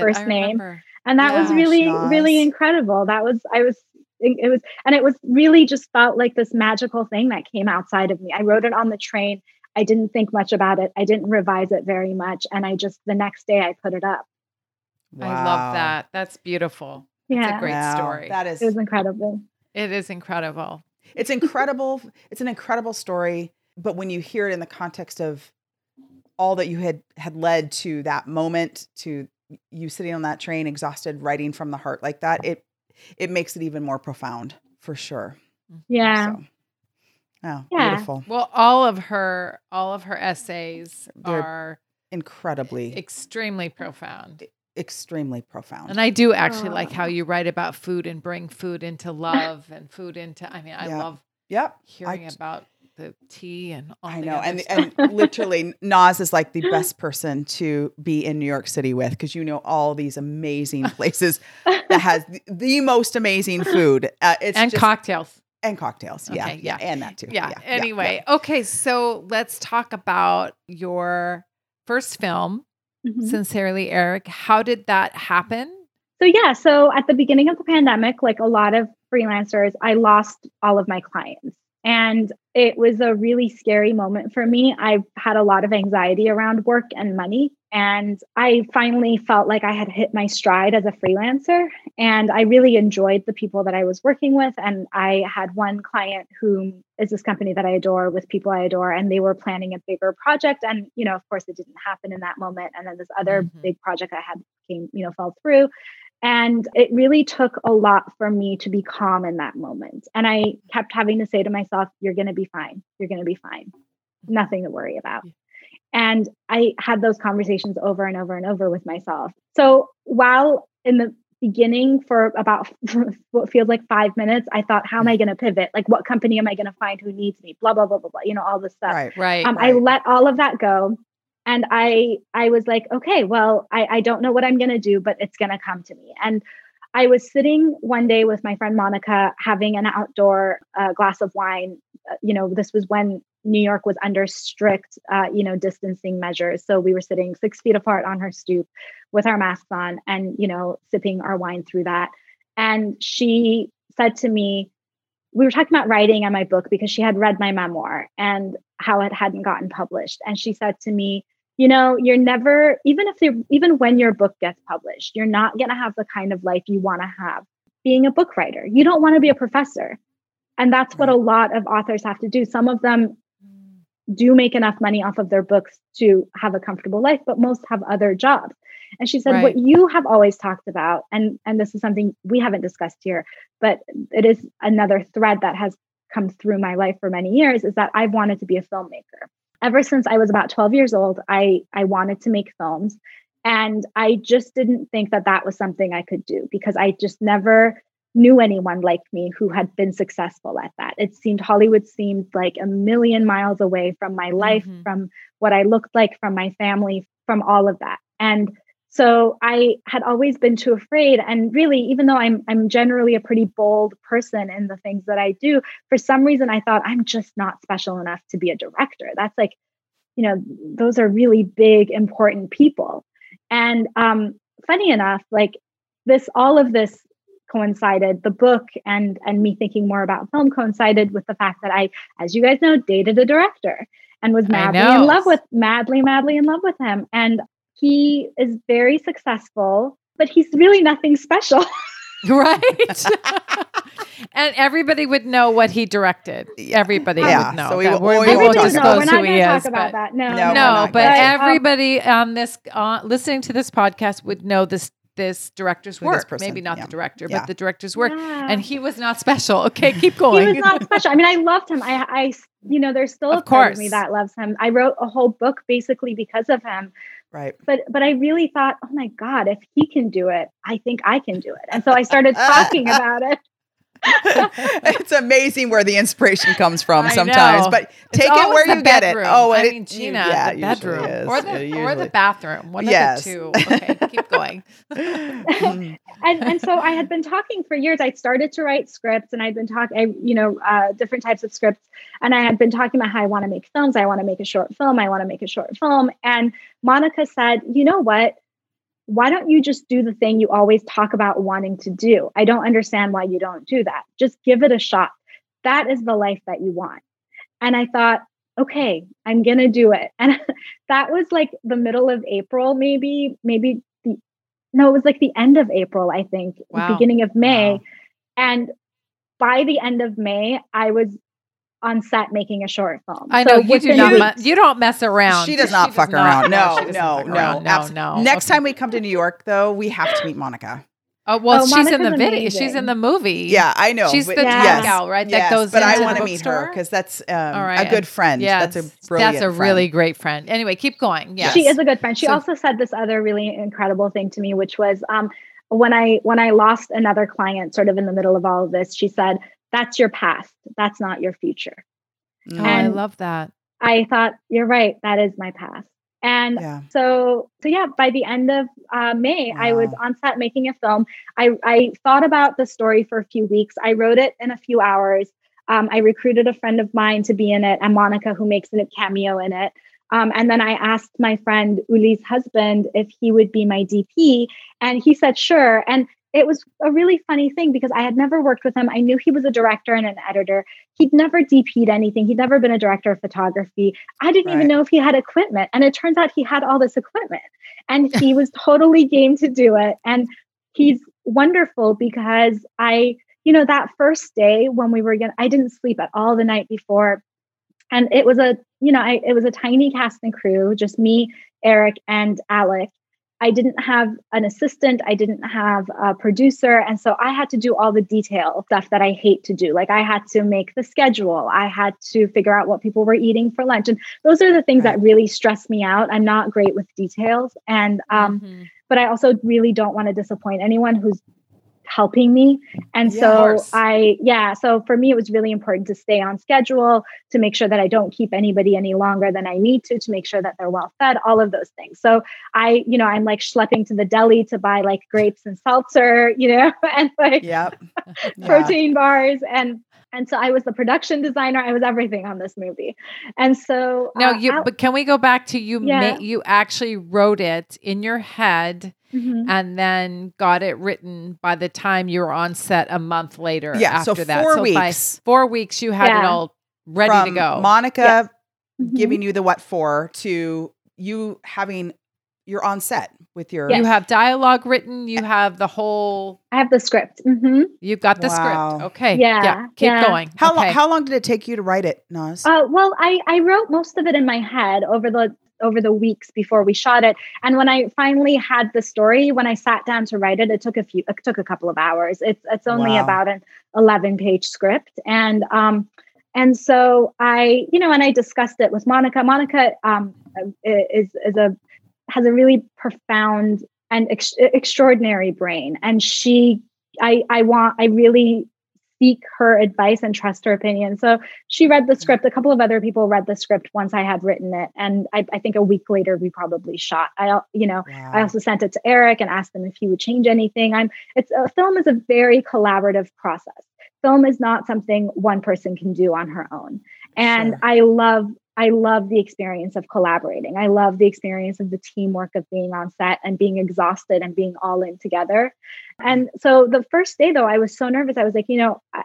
first name. And that was really, really incredible. It was really just felt like this magical thing that came outside of me. I wrote it on the train. I didn't think much about it. I didn't revise it very much. And the next day I put it up. Wow. I love that. That's beautiful. Yeah. It's a great story. It was incredible. It is incredible. It's incredible. It's an incredible story. But when you hear it in the context of all that you had led to that moment, to you sitting on that train, exhausted, writing from the heart like that, it makes it even more profound for sure. Yeah. So, beautiful. Well, all of her essays are extremely profound. Extremely profound. And I do actually like how you write about food and bring food into love and food into, love hearing about the tea and all I know. And literally Naz is like the best person to be in New York City with, because all these amazing places that has the most amazing food. Cocktails. And cocktails. Yeah. Okay, yeah. And that too. Yeah. Anyway. Yeah. Okay. So let's talk about your first film. Mm-hmm. Sincerely Eric, how did that happen? So at the beginning of the pandemic, like a lot of freelancers, I lost all of my clients. And it was a really scary moment for me. I've had a lot of anxiety around work and money. And I finally felt like I had hit my stride as a freelancer. And I really enjoyed the people that I was working with. And I had one client who is this company that I adore with people I adore. And they were planning a bigger project. And, of course, it didn't happen in that moment. And then this other big project I had fell through. And it really took a lot for me to be calm in that moment. And I kept having to say to myself, you're going to be fine. You're going to be fine. Nothing to worry about. And I had those conversations over and over and over with myself. So while in the beginning for about what feels like 5 minutes, I thought, how am I going to pivot? What company am I going to find who needs me? Blah, blah, blah, blah, blah. All this stuff. Right. I let all of that go. And I was like, okay, well, I don't know what I'm going to do, but it's going to come to me. And I was sitting one day with my friend Monica having an outdoor glass of wine. This was when New York was under strict, distancing measures. So we were sitting 6 feet apart on her stoop with our masks on and, sipping our wine through that. And she said to me, we were talking about writing on my book because she had read my memoir and how it hadn't gotten published. And she said to me, you're never, even when your book gets published, you're not going to have the kind of life you want to have being a book writer. You don't want to be a professor. And that's what a lot of authors have to do. Some of them do make enough money off of their books to have a comfortable life, but most have other jobs. And she said, What you have always talked about, and this is something we haven't discussed here, but it is another thread that has come through my life for many years, is that I've wanted to be a filmmaker. Ever since I was about 12 years old, I wanted to make films. And I just didn't think that was something I could do because I just never knew anyone like me who had been successful at that. Hollywood seemed like a million miles away from my life, mm-hmm. from what I looked like, from my family, from all of that. And so I had always been too afraid. And really, even though I'm generally a pretty bold person in the things that I do, for some reason, I thought I'm just not special enough to be a director. That's like, those are really big, important people. And funny enough, like all of this coincided, the book and me thinking more about film coincided with the fact that I, as you guys know, dated a director and was madly in love with him. And he is very successful, but he's really nothing special. Right. And everybody would know what he directed. Everybody would know. So we won't disclose who he is. We're not going to talk about that. No, but everybody on this, listening to this podcast would know this director's work, maybe not the director, but the director's work. Yeah. And he was not special. Okay. Keep going. He was not special. I mean, I loved him. I there's still a part of me that loves him. I wrote a whole book basically because of him. Right. But I really thought, oh my God, if he can do it, I think I can do it. And so I started talking about it. It's amazing where the inspiration comes from sometimes, but take it where you get it. Oh, I mean, Gina, the bedroom or the bathroom. One of the two. Okay, keep going. and so I had been talking for years. I started to write scripts, and I'd been talking, different types of scripts. And I had been talking about how I want to make films. I want to make a short film. And Monica said, you know what? Why don't you just do the thing you always talk about wanting to do? I don't understand why you don't do that. Just give it a shot. That is the life that you want. And I thought, okay, I'm going to do it. And that was like the middle of April, it was like the end of April, I think, beginning of May. Wow. And by the end of May, I was on set making a short film. I know, you don't mess around. She does not fuck around. No. Next time we come to New York though, we have to meet Monica. Oh, well, she's Monica's in the video. Amazing. She's in the movie. Yeah, I know. She's the gal, right? That goes into the bookstore. But I want to meet her because that's a good friend. Yeah, that's a really great friend. Anyway, keep going. Yes. She is a good friend. She also said this other really incredible thing to me, which was when I lost another client sort of in the middle of all of this, she said, that's your past. That's not your future. Oh, and I love that. I thought, you're right. That is my past. And so by the end of May, I was on set making a film. I thought about the story for a few weeks. I wrote it in a few hours. I recruited a friend of mine to be in it, and Monica, who makes a cameo in it. And then I asked my friend Uli's husband if he would be my DP. And he said, sure. And it was a really funny thing because I had never worked with him. I knew he was a director and an editor. He'd never DP'd anything. He'd never been a director of photography. I didn't even know if he had equipment. And it turns out he had all this equipment and he was totally game to do it. And he's wonderful because that first day when we were young, I didn't sleep at all the night before. And it was a tiny cast and crew, just me, Eric, and Alec. I didn't have an assistant. I didn't have a producer. And so I had to do all the detail stuff that I hate to do. Like I had to make the schedule. I had to figure out what people were eating for lunch. And those are the things that really stress me out. I'm not great with details. And, but I also really don't want to disappoint anyone who's helping me. And so for me, it was really important to stay on schedule, to make sure that I don't keep anybody any longer than I need to make sure that they're well fed, all of those things. So I, I'm like schlepping to the deli to buy like grapes and seltzer, and like protein bars. And And so I was the production designer. I was everything on this movie. And so now but can we go back to you? Yeah. You actually wrote it in your head and then got it written by the time you were on set a month later. Yeah. After so that. 4 weeks. By 4 weeks, you had it all ready to go. Monica giving you the what for to you having. You're on set with your... Yes. You have dialogue written. You have the whole... I have the script. Mm-hmm. You've got the script. Okay. Yeah. Keep going. How long did it take you to write it, Naz? Well, I wrote most of it in my head over the weeks before we shot it. And when I finally had the story, when I sat down to write it, it took a couple of hours. It's only about an 11-page script. And so I, and I discussed it with Monica. Monica has a really profound and extraordinary brain. And I really seek her advice and trust her opinion. So she read the script. A couple of other people read the script once I had written it. And I think a week later we probably shot. I also sent it to Eric and asked him if he would change anything. Film is a very collaborative process. Film is not something one person can do on her own. And sure. I love the experience of collaborating. I love the experience of the teamwork of being on set and being exhausted and being all in together. And so the first day, though, I was so nervous. I was like,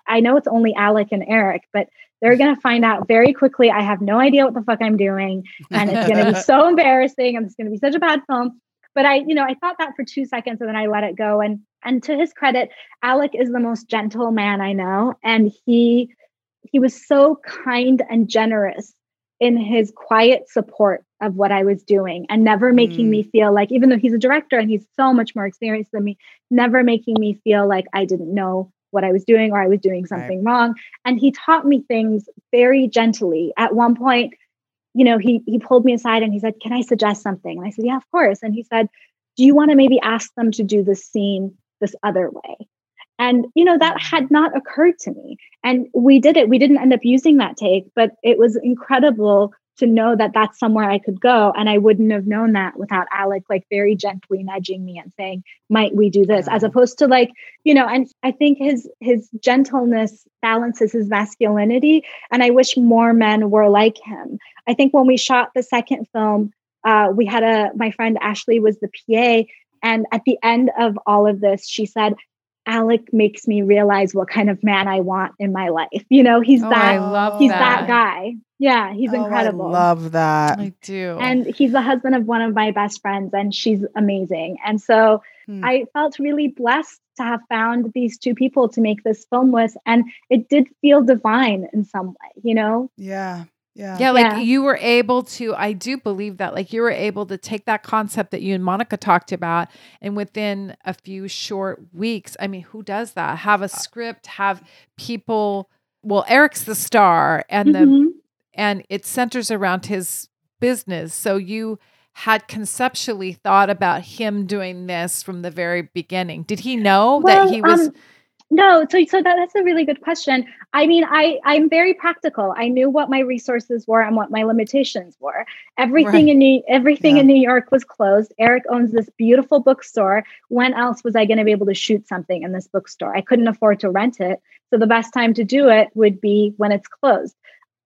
I know it's only Alec and Eric, but they're going to find out very quickly. I have no idea what the fuck I'm doing. And it's going to be so embarrassing. And it's going to be such a bad film. But I thought that for 2 seconds and then I let it go. And to his credit, Alec is the most gentle man I know. And he was so kind and generous in his quiet support of what I was doing and never making me feel like, even though he's a director and he's so much more experienced than me, never making me feel like I didn't know what I was doing or I was doing something wrong. And he taught me things very gently. At one point, he pulled me aside and he said, "Can I suggest something?" And I said, "Yeah, of course." And he said, "Do you want to maybe ask them to do this scene this other way?" And, that had not occurred to me. And we did it. We didn't end up using that take, but it was incredible to know that that's somewhere I could go. And I wouldn't have known that without Alec, very gently nudging me and saying, "Might we do this?" As opposed to and I think his gentleness balances his masculinity. And I wish more men were like him. I think when we shot the second film, we had my friend Ashley was the PA. And at the end of all of this, she said, "Alec makes me realize what kind of man I want in my life." He's that guy. Yeah. He's incredible. I love that. I do. And he's the husband of one of my best friends and she's amazing. And so I felt really blessed to have found these two people to make this film with. And it did feel divine in some way, Yeah. Yeah. Yeah. You were able to, I do believe that, you were able to take that concept that you and Monica talked about and within a few short weeks, I mean, who does that? Have a script, have people, Eric's the star and and it centers around his business. So you had conceptually thought about him doing this from the very beginning. Did he know that he was... No. So that's a really good question. I mean, I'm very practical. I knew what my resources were and what my limitations were. Everything in New York was closed. Eric owns this beautiful bookstore. When else was I going to be able to shoot something in this bookstore? I couldn't afford to rent it. So the best time to do it would be when it's closed.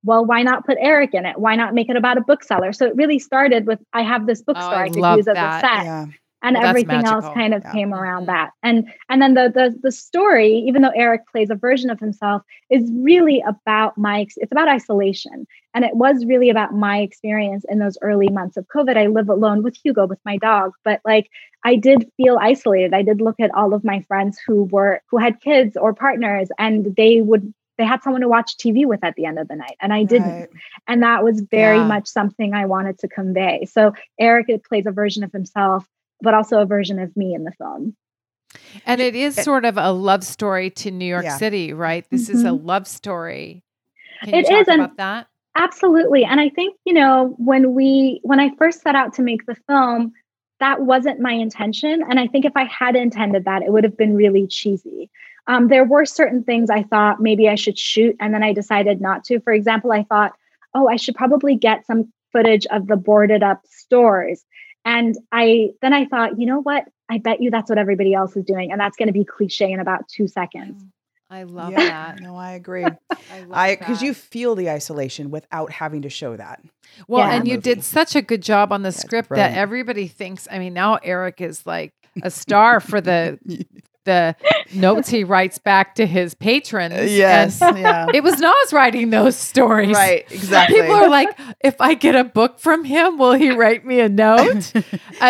Well, why not put Eric in it? Why not make it about a bookseller? So it really started with, I have this bookstore I could use as a set. Yeah. And everything else kind of came around that. And then the story, even though Eric plays a version of himself, is really about it's about isolation. And it was really about my experience in those early months of COVID. I live alone with Hugo, with my dog, but I did feel isolated. I did look at all of my friends who had kids or partners and they had someone to watch TV with at the end of the night. And I didn't. Right. And that was very much something I wanted to convey. So Eric plays a version of himself, but also a version of me in the film. And it is sort of a love story to New York City, right? This is a love story. Can you talk about that? Absolutely. And I think, when I first set out to make the film, that wasn't my intention. And I think if I had intended that, it would have been really cheesy. There were certain things I thought maybe I should shoot, and then I decided not to. For example, I thought, I should probably get some footage of the boarded up stores. And I thought, you know what? I bet you that's what everybody else is doing. And that's going to be cliche in about 2 seconds. I love that. No, I agree. Because you feel the isolation without having to show that. Well, and you did such a good job on the script that everybody thinks, I mean, now Eric is like a star for the notes he writes back to his patrons. Yes. Yeah. It was Naz writing those stories. Right, exactly. People are like, if I get a book from him, will he write me a note?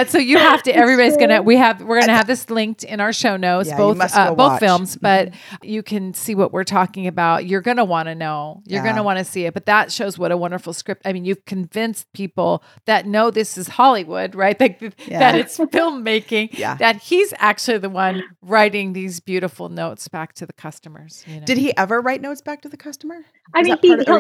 So you have to, everybody's going to, we're going to have this linked in our show notes, both films, but you can see what we're talking about. You're going to want to know. You're going to want to see it. But that shows what a wonderful script. I mean, you've convinced people that know this is Hollywood, right? That it's filmmaking, that he's actually the one writing these beautiful notes back to the customers. You know? Did he ever write notes back to the customer? I mean,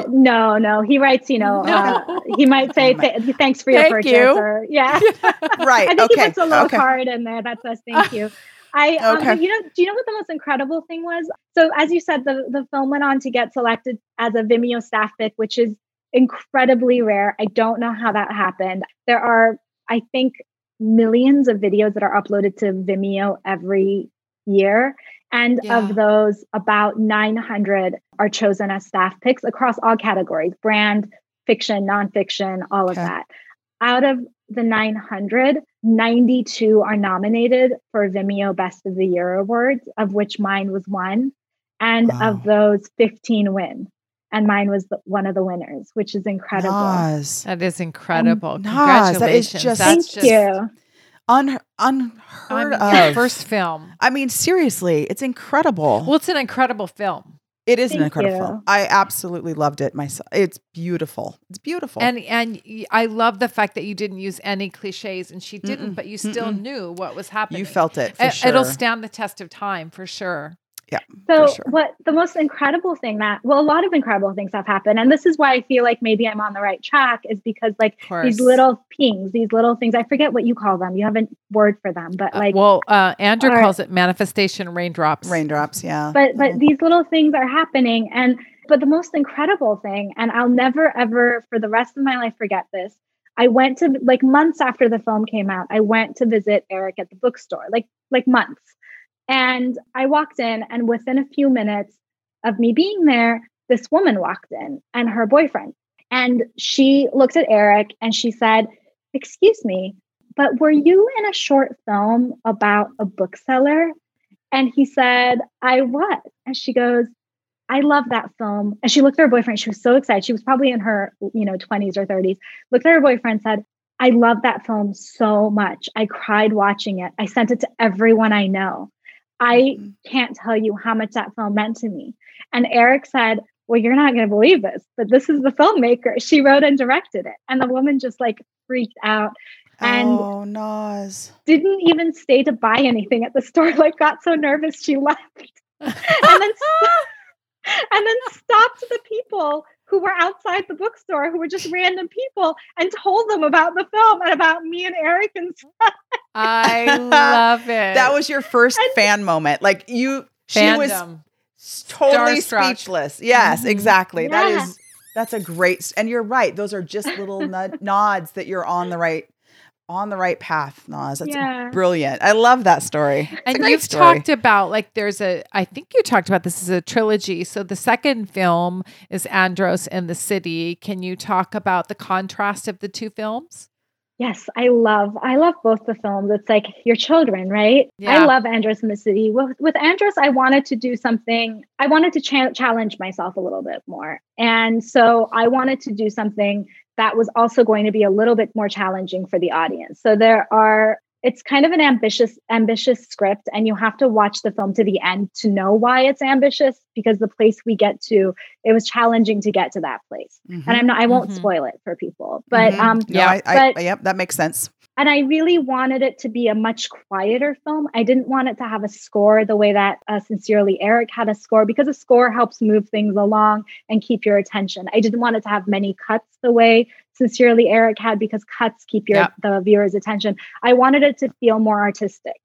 no. He writes, he might say, thanks for your purchase. You. Or, right. I think he puts a little card in there that says, thank you. Do you know what the most incredible thing was? So as you said, the film went on to get selected as a Vimeo staff pick, which is incredibly rare. I don't know how that happened. There are, I think, millions of videos that are uploaded to Vimeo every year. And of those, about 900 are chosen as staff picks across all categories, brand, fiction, nonfiction, all of that. Out of the 900, 92 are nominated for Vimeo Best of the Year awards, of which mine was one. And of those, 15 win. And mine was one of the winners, which is incredible. Naz. That is incredible. Congratulations. That is just, thank you. Unheard of. First film. I mean, seriously, it's incredible. Well, it's an incredible film. It is an incredible film. I absolutely loved it myself. It's beautiful. It's beautiful. And I love the fact that you didn't use any cliches, and she didn't, but you still knew what was happening. You felt it, for sure. It'll stand the test of time, for sure. Yeah. So what the most incredible thing a lot of incredible things have happened. And this is why I feel like maybe I'm on the right track, is because these little pings, these little things, I forget what you call them. You have a word for them, but Andrew calls it manifestation raindrops. Raindrops. Yeah. But these little things are happening. But the most incredible thing, and I'll never, ever for the rest of my life, forget this. I went to months after the film came out, I went to visit Eric at the bookstore, like months. And I walked in, and within a few minutes of me being there, this woman walked in and her boyfriend. And she looked at Eric and she said, "Excuse me, but were you in a short film about a bookseller?" And he said, "I was." And she goes, "I love that film." And she looked at her boyfriend. She was so excited. She was probably in her 20s or 30s. Looked at her boyfriend, said, "I love that film so much. I cried watching it. I sent it to everyone I know. I can't tell you how much that film meant to me." And Eric said, "Well, you're not going to believe this, but this is the filmmaker. She wrote and directed it." And the woman just freaked out and Naz. Didn't even stay to buy anything at the store. Got so nervous she left. and then stopped the people who were outside the bookstore, who were just random people, and told them about the film and about me and Eric and stuff. I love it. That was your first fan moment. She was totally starstruck. Speechless. Yes, exactly. Yeah. That's a great, and you're right. Those are just little nods that you're on the right path, Naz. That's brilliant. I love that story. Talked about you talked about this is a trilogy. So the second film is Andros in the City. Can you talk about the contrast of the two films? Yes, I love both the films. It's like your children, right? Yeah. I love Andros in the City. With Andros, I wanted to do something. I wanted to challenge myself a little bit more. And so I wanted to do something that was also going to be a little bit more challenging for the audience. So it's kind of an ambitious script, and you have to watch the film to the end to know why it's ambitious, because the place we get to, it was challenging to get to that place. Mm-hmm. And I won't spoil it for people, but that makes sense. And I really wanted it to be a much quieter film. I didn't want it to have a score the way that Sincerely Eric had a score, because a score helps move things along and keep your attention. I didn't want it to have many cuts the way Sincerely Eric had, because cuts keep the viewer's attention. I wanted it to feel more artistic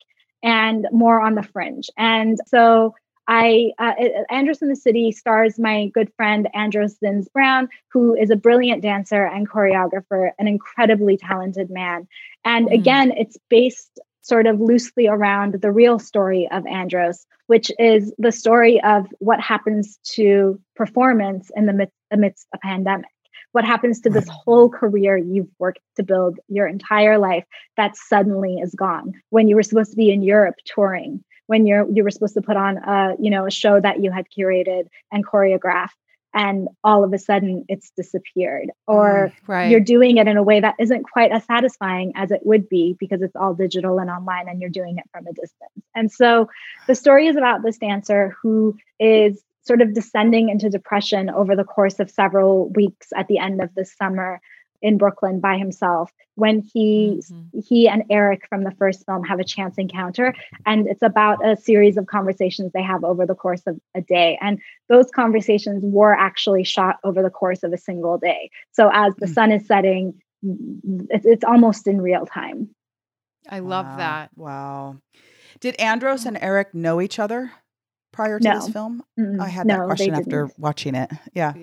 and more on the fringe. And so Andros in the City stars my good friend, Andros Zins Brown, who is a brilliant dancer and choreographer, an incredibly talented man. And again, it's based sort of loosely around the real story of Andros, which is the story of what happens to performance in the amidst a pandemic. What happens to this whole career you've worked to build your entire life that suddenly is gone when you were supposed to be in Europe touring, when you were supposed to put on a show that you had curated and choreographed, and all of a sudden it's disappeared, or right. You're doing it in a way that isn't quite as satisfying as it would be because it's all digital and online and you're doing it from a distance. And so the story is about this dancer who is sort of descending into depression over the course of several weeks at the end of the summer in Brooklyn by himself, when he and Eric from the first film have a chance encounter. And it's about a series of conversations they have over the course of a day. And those conversations were actually shot over the course of a single day. So as the sun is setting, it's almost in real time. I love that. Wow. Did Andros and Eric know each other prior to this film? Mm-hmm. I had that question after watching it. Yeah.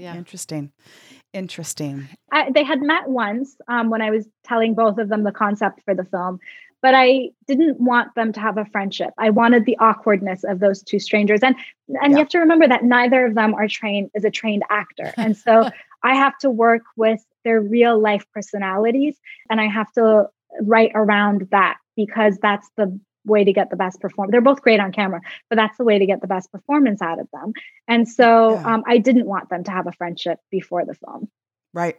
Interesting. They had met once when I was telling both of them the concept for the film, but I didn't want them to have a friendship. I wanted the awkwardness of those two strangers. And you have to remember that neither of them is a trained actor. And so I have to work with their real life personalities, and I have to write around that, because that's the way to get the best performance. They're both great on camera, but that's the way to get the best performance out of them. And so I didn't want them to have a friendship before the film. Right.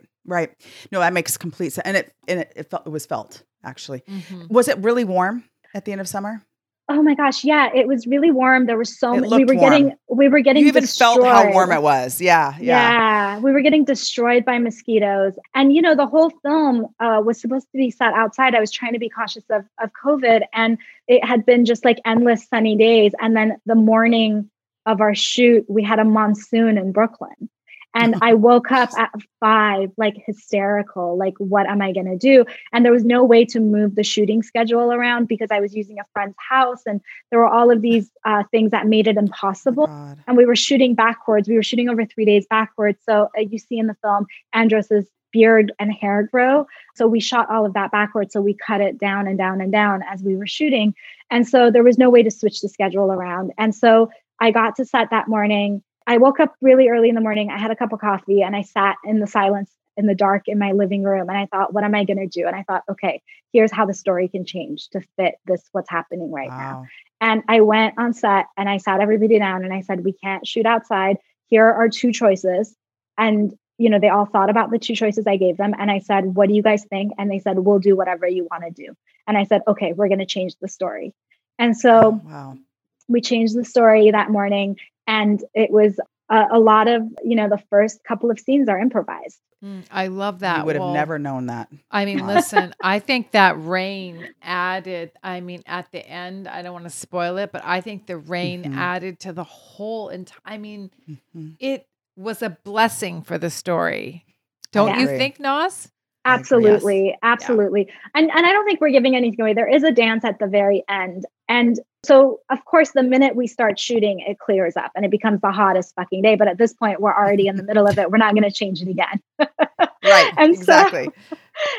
No, that makes complete sense. And it was felt actually. Mm-hmm. Was it really warm at the end of summer? Oh my gosh. Yeah. It was really warm. There was so many, we were getting you even destroyed. Felt how warm it was. Yeah. We were getting destroyed by mosquitoes, and the whole film was supposed to be set outside. I was trying to be cautious of COVID, and it had been just like endless sunny days. And then the morning of our shoot, we had a monsoon in Brooklyn. And I woke up at 5, like hysterical, like, what am I going to do? And there was no way to move the shooting schedule around because I was using a friend's house, and there were all of these things that made it impossible. Oh, and we were shooting backwards. We were shooting over 3 days backwards. So you see in the film, Andros's beard and hair grow. So we shot all of that backwards. So we cut it down and down and down as we were shooting. And so there was no way to switch the schedule around. And so I got to set that morning. I woke up really early in the morning. I had a cup of coffee, and I sat in the silence in the dark in my living room. And I thought, what am I going to do? And I thought, okay, here's how the story can change to fit this, what's happening right now. And I went on set and I sat everybody down and I said, we can't shoot outside. Here are two choices. And, they all thought about the two choices I gave them. And I said, what do you guys think? And they said, we'll do whatever you want to do. And I said, okay, we're going to change the story. And so we changed the story that morning. And it was a lot of, the first couple of scenes are improvised. I love that. You would have never known that. I mean, listen, I think that rain added, at the end, I don't want to spoil it, but I think the rain added to the whole entire, it was a blessing for the story. Don't you think, Naz? Absolutely. Yes. And I don't think we're giving anything away. There is a dance at the very end. And so, of course, the minute we start shooting, it clears up and it becomes the hottest fucking day. But at this point, we're already in the middle of it. We're not going to change it again. Right.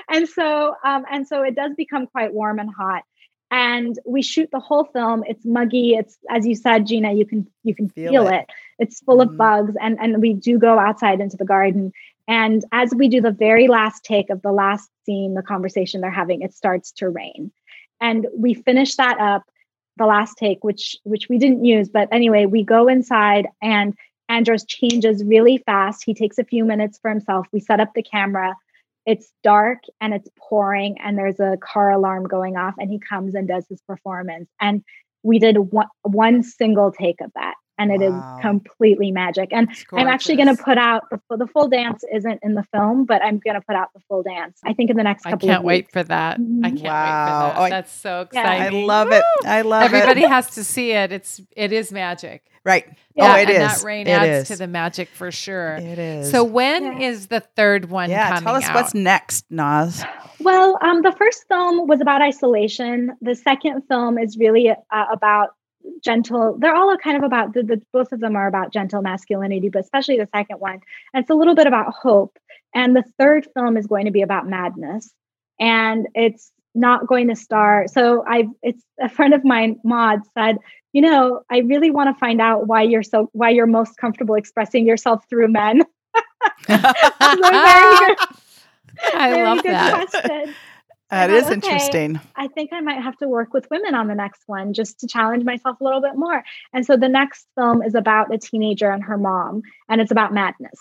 And so it does become quite warm and hot. And we shoot the whole film. It's muggy. It's, as you said, Gina, you can feel it. It's full of bugs. And we do go outside into the garden. And as we do the very last take of the last scene, the conversation they're having, it starts to rain. And we finish that up, the last take, which we didn't use. But anyway, we go inside and Andros changes really fast. He takes a few minutes for himself. We set up the camera. It's dark and it's pouring and there's a car alarm going off, and he comes and does his performance. And we did one single take of that. And it is completely magic. And I'm actually going to put out the full dance isn't in the film, but I'm going to put out the full dance, I think, in the next couple of weeks. I can't wait for that. I can't wait for that. That's so exciting. Yeah. I love it. Everybody has to see it. It is magic. Right. Yeah. It is. And that rain adds to the magic for sure. It is. So when is the third one coming out? Tell us what's next, Naz. Well, the first film was about isolation. The second film is really about gentle, they're all kind of about both of them are about gentle masculinity, but especially the second one. And it's a little bit about hope. And the third film is going to be about madness. And it's not going to star. So it's a friend of mine, Maud, said, you know, I really want to find out why you're most comfortable expressing yourself through men. Very good question. That is interesting. I think I might have to work with women on the next one just to challenge myself a little bit more. And so the next film is about a teenager and her mom, and it's about madness.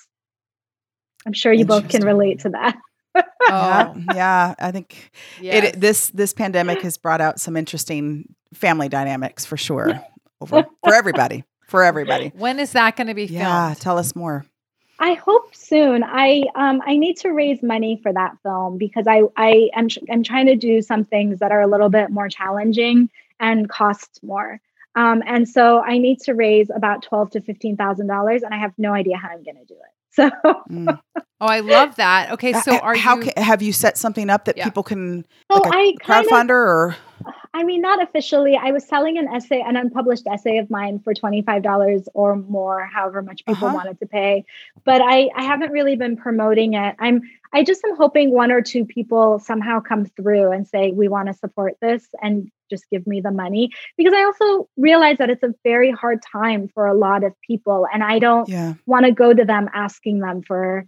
I'm sure you both can relate to that. I think this pandemic has brought out some interesting family dynamics for sure. for everybody. When is that going to be filmed? Yeah, tell us more. I hope soon. I need to raise money for that film because I'm trying to do some things that are a little bit more challenging and cost more. And so I need to raise about $12,000 to $15,000, and I have no idea how I'm going to do it. So, I love that. Okay, so have you set something up that people can crowdfunder or? I mean, not officially. I was selling an unpublished essay of mine for $25 or more, however much people wanted to pay. But I haven't really been promoting it. I just am hoping one or two people somehow come through and say, we want to support this and just give me the money. Because I also realize that it's a very hard time for a lot of people. And I don't want to go to them asking them for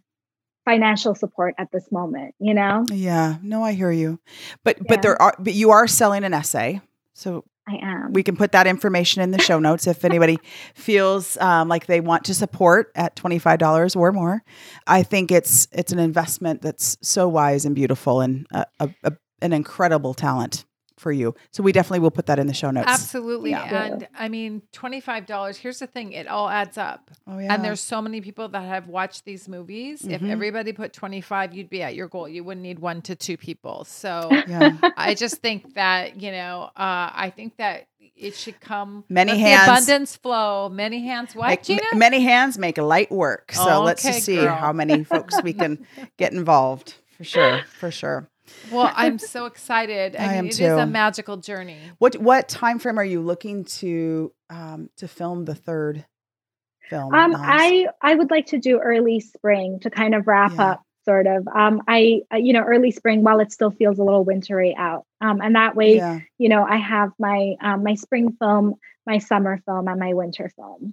financial support at this moment, you know? Yeah, no, I hear you. But you are selling an essay. So I am. We can put that information in the show notes if anybody feels like they want to support at $25 or more. I think it's an investment that's so wise and beautiful and an incredible talent for you. So we definitely will put that in the show notes. Absolutely. Yeah. And I mean, $25, here's the thing, it all adds up. Oh, yeah. And there's so many people that have watched these movies. Mm-hmm. If everybody put 25, you'd be at your goal. You wouldn't need 1 to 2 people. So I just think that, you know, I think that it should come. Many hands. Abundance flow. Many hands. What, Gina? Many hands make light work. So let's just see how many folks we can get involved. For sure. Well, I'm so excited. I mean, it is a magical journey. What time frame are you looking to film the third film? I would like to do early spring to kind of wrap up sort of. Early spring while it still feels a little wintry out. And that way, you know, I have my my spring film, my summer film, and my winter film.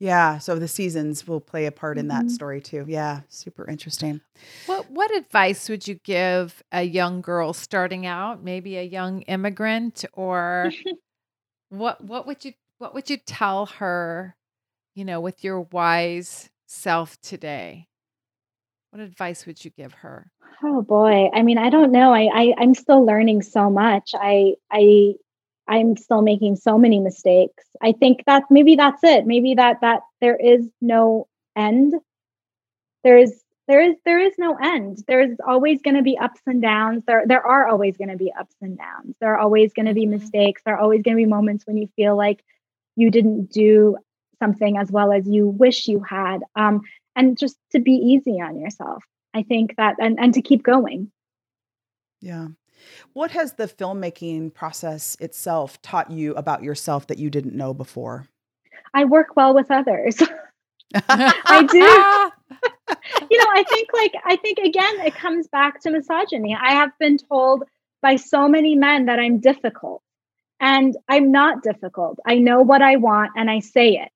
Yeah. So the seasons will play a part in that story too. Yeah. Super interesting. What advice would you give a young girl starting out, maybe a young immigrant, or what would you tell her, you know, with your wise self today? What advice would you give her? Oh boy. I mean, I don't know. I'm still learning so much. I'm still making so many mistakes. I think that maybe that's it. Maybe that there is no end. There is no end. There's always going to be ups and downs. There are always going to be ups and downs. There are always going to be mistakes. There are always going to be moments when you feel like you didn't do something as well as you wish you had. And just to be easy on yourself. I think that, and to keep going. Yeah. What has the filmmaking process itself taught you about yourself that you didn't know before? I work well with others. I do. You know, I think again, it comes back to misogyny. I have been told by so many men that I'm difficult, and I'm not difficult. I know what I want and I say it,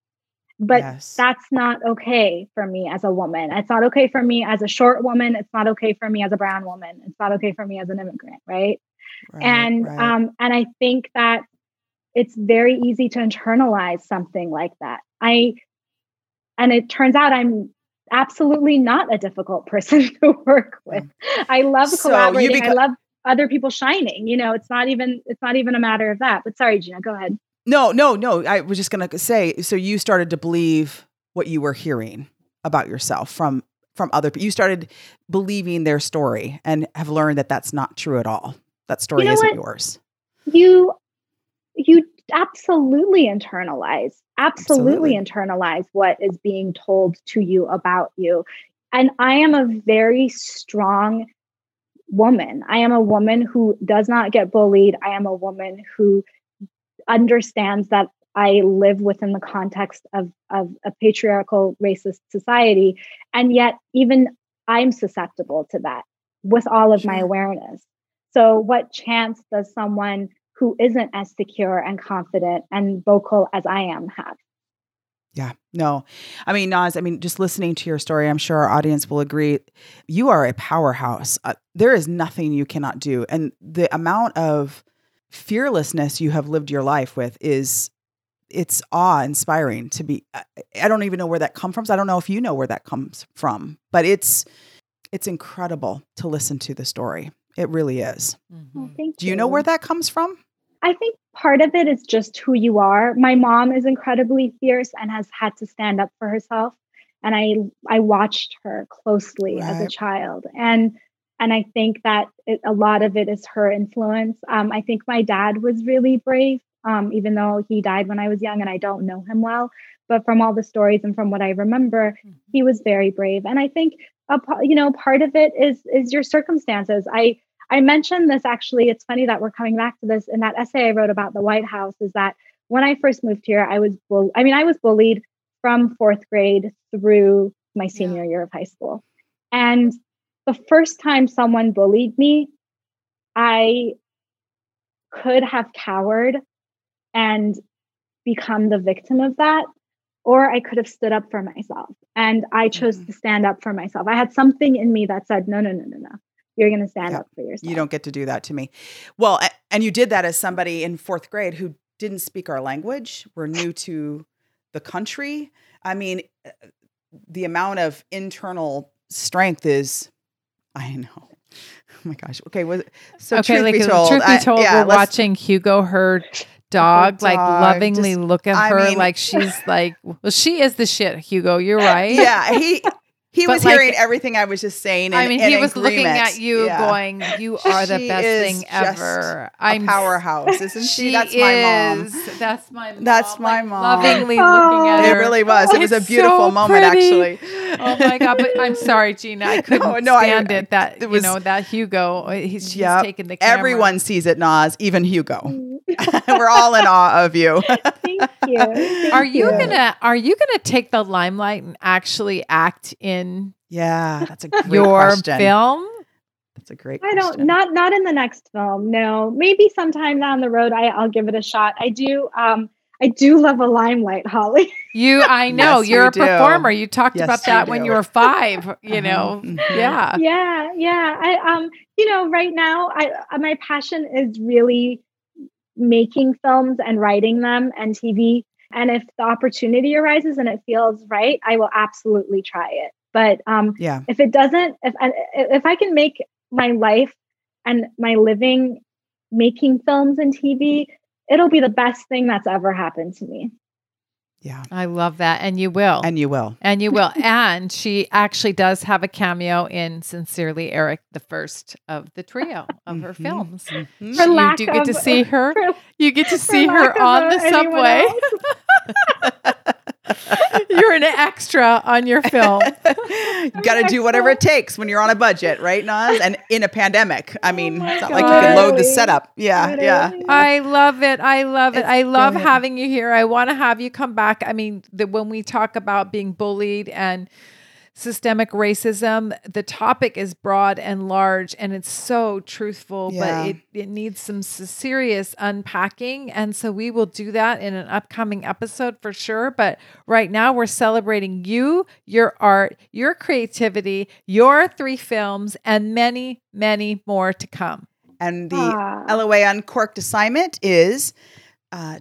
but that's not okay for me as a woman. It's not okay for me as a short woman. It's not okay for me as a brown woman. It's not okay for me as an immigrant. Right. And and I think that it's very easy to internalize something like that. And it turns out I'm absolutely not a difficult person to work with. I love collaborating. I love other people shining. You know, it's not even a matter of that, but sorry, Gina, go ahead. No. I was just going to say, so you started to believe what you were hearing about yourself from other people. You started believing their story and have learned that that's not true at all. That story isn't yours. You absolutely internalize what is being told to you about you. And I am a very strong woman. I am a woman who does not get bullied. I am a woman who understands that I live within the context of a patriarchal racist society. And yet even I'm susceptible to that with all of my awareness. So what chance does someone who isn't as secure and confident and vocal as I am have? Yeah, no. I mean, Naz, I mean, just listening to your story, I'm sure our audience will agree. You are a powerhouse. There is nothing you cannot do. And the amount of fearlessness you have lived your life with is, it's awe-inspiring to be. I don't even know where that comes from. I don't know if you know where that comes from, but it's incredible to listen to the story. It really is. Mm-hmm. Well, thank you. Do you know where that comes from? I think part of it is just who you are. My mom is incredibly fierce and has had to stand up for herself. And I watched her closely as a child. And I think that a lot of it is her influence. I think my dad was really brave, even though he died when I was young and I don't know him well. But from all the stories and from what I remember, he was very brave. And I think, part of it is your circumstances. I mentioned this, actually, it's funny that we're coming back to this in that essay I wrote about the White House, is that when I first moved here, I was bullied from fourth grade through my senior year of high school. And the first time someone bullied me, I could have cowered and become the victim of that, or I could have stood up for myself. And I chose to stand up for myself. I had something in me that said, no. You're going to stand up for yourself. You don't get to do that to me. Well, and you did that as somebody in fourth grade who didn't speak our language. We're new to the country. I mean, the amount of internal strength is, I know. Oh my gosh. Okay. Truth be told, we're watching Hugo, her dog, like lovingly look at her. I mean, like she's like, well, she is the shit, Hugo. You're right. Yeah. He was like, hearing everything I was just saying. He was agreement. Looking at you going, you are the best thing ever. I'm a powerhouse, isn't she? That's my mom. Lovingly looking at her. It really was. It was a beautiful moment, actually. Oh my God. But I'm sorry, Gina. I couldn't stand it. That, that Hugo, she's taking the camera. Everyone sees it, Naz, even Hugo. We're all in awe of you. Thank you. Are you gonna take the limelight and actually act in? Yeah, that's a great question. Your film. That's a great. Not in the next film. No, maybe sometime down the road. I'll give it a shot. I do. I do love a limelight, Holly. I know. Yes, you're a performer. You talked about that when you were 5, Yeah. Yeah. Right now, my passion is really making films and writing them and TV. And if the opportunity arises and it feels right, I will absolutely try it. But if it doesn't, if I can make my life and my living making films and TV, it'll be the best thing that's ever happened to me. Yeah. I love that. And you will. And she actually does have a cameo in Sincerely Eric, the first of the trio of her films. Mm-hmm. You get to see her on the subway. You're an extra on your film. You got to do whatever it takes when you're on a budget, right, Naz? And in a pandemic. I mean, it's not like you can load the setup. Yeah. I love it. I love having you here. I want to have you come back. I mean, when we talk about being bullied and systemic racism, the topic is broad and large, and it's so truthful, but it needs some serious unpacking. And so we will do that in an upcoming episode for sure. But right now we're celebrating you, your art, your creativity, your 3 films, and many, many more to come. And the LOA Uncorked assignment is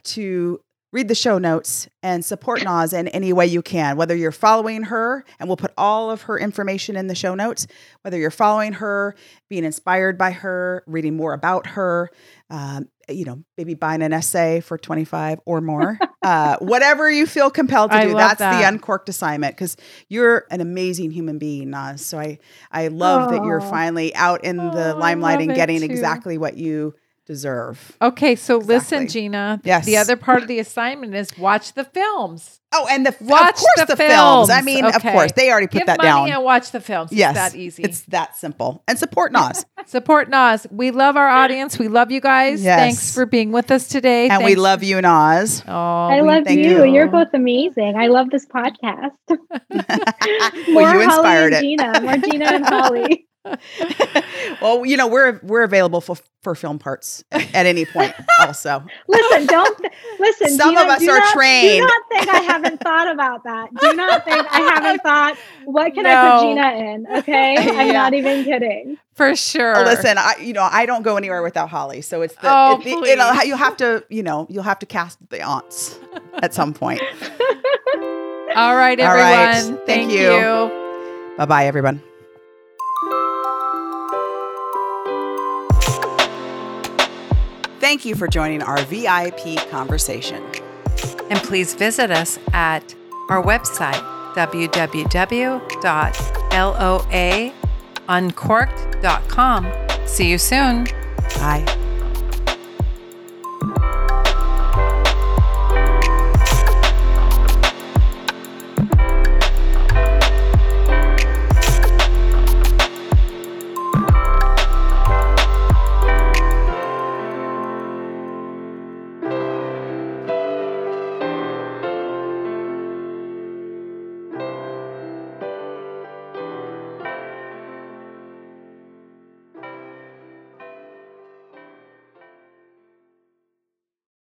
to read the show notes and support Naz in any way you can, whether you're following her, and we'll put all of her information in the show notes, whether you're following her, being inspired by her, reading more about her, maybe buying an essay for $25 or more, whatever you feel compelled to do. That's the Uncorked assignment, because you're an amazing human being, Naz. So I love that you're finally out in the limelight and getting exactly what you deserve. Okay, so listen, Gina. Yes. The other part of the assignment is watch the films. Oh, and of course the films. I mean, okay. Of course, they already put that down. Give money and watch the films. Yes. It's that easy. It's that simple. And support Naz. We love our audience. We love you guys. Yes. Thanks for being with us today. And we love you, Naz. Oh, I love you. You're both amazing. I love this podcast. More you inspired Holly and Gina. More Gina and Holly. Well, you know, we're available for film parts at any point. Also, listen, listen. Some of us are trained. Do not think I haven't thought about that. Do not think I haven't thought. What can I put Gina in? Okay, I'm not even kidding. For sure. Listen, I don't go anywhere without Holly, so it's you'll have to cast the aunts at some point. All right, everyone. All right. Thank you. Bye, bye, everyone. Thank you for joining our VIP conversation. And please visit us at our website, www.loauncorked.com. See you soon. Bye.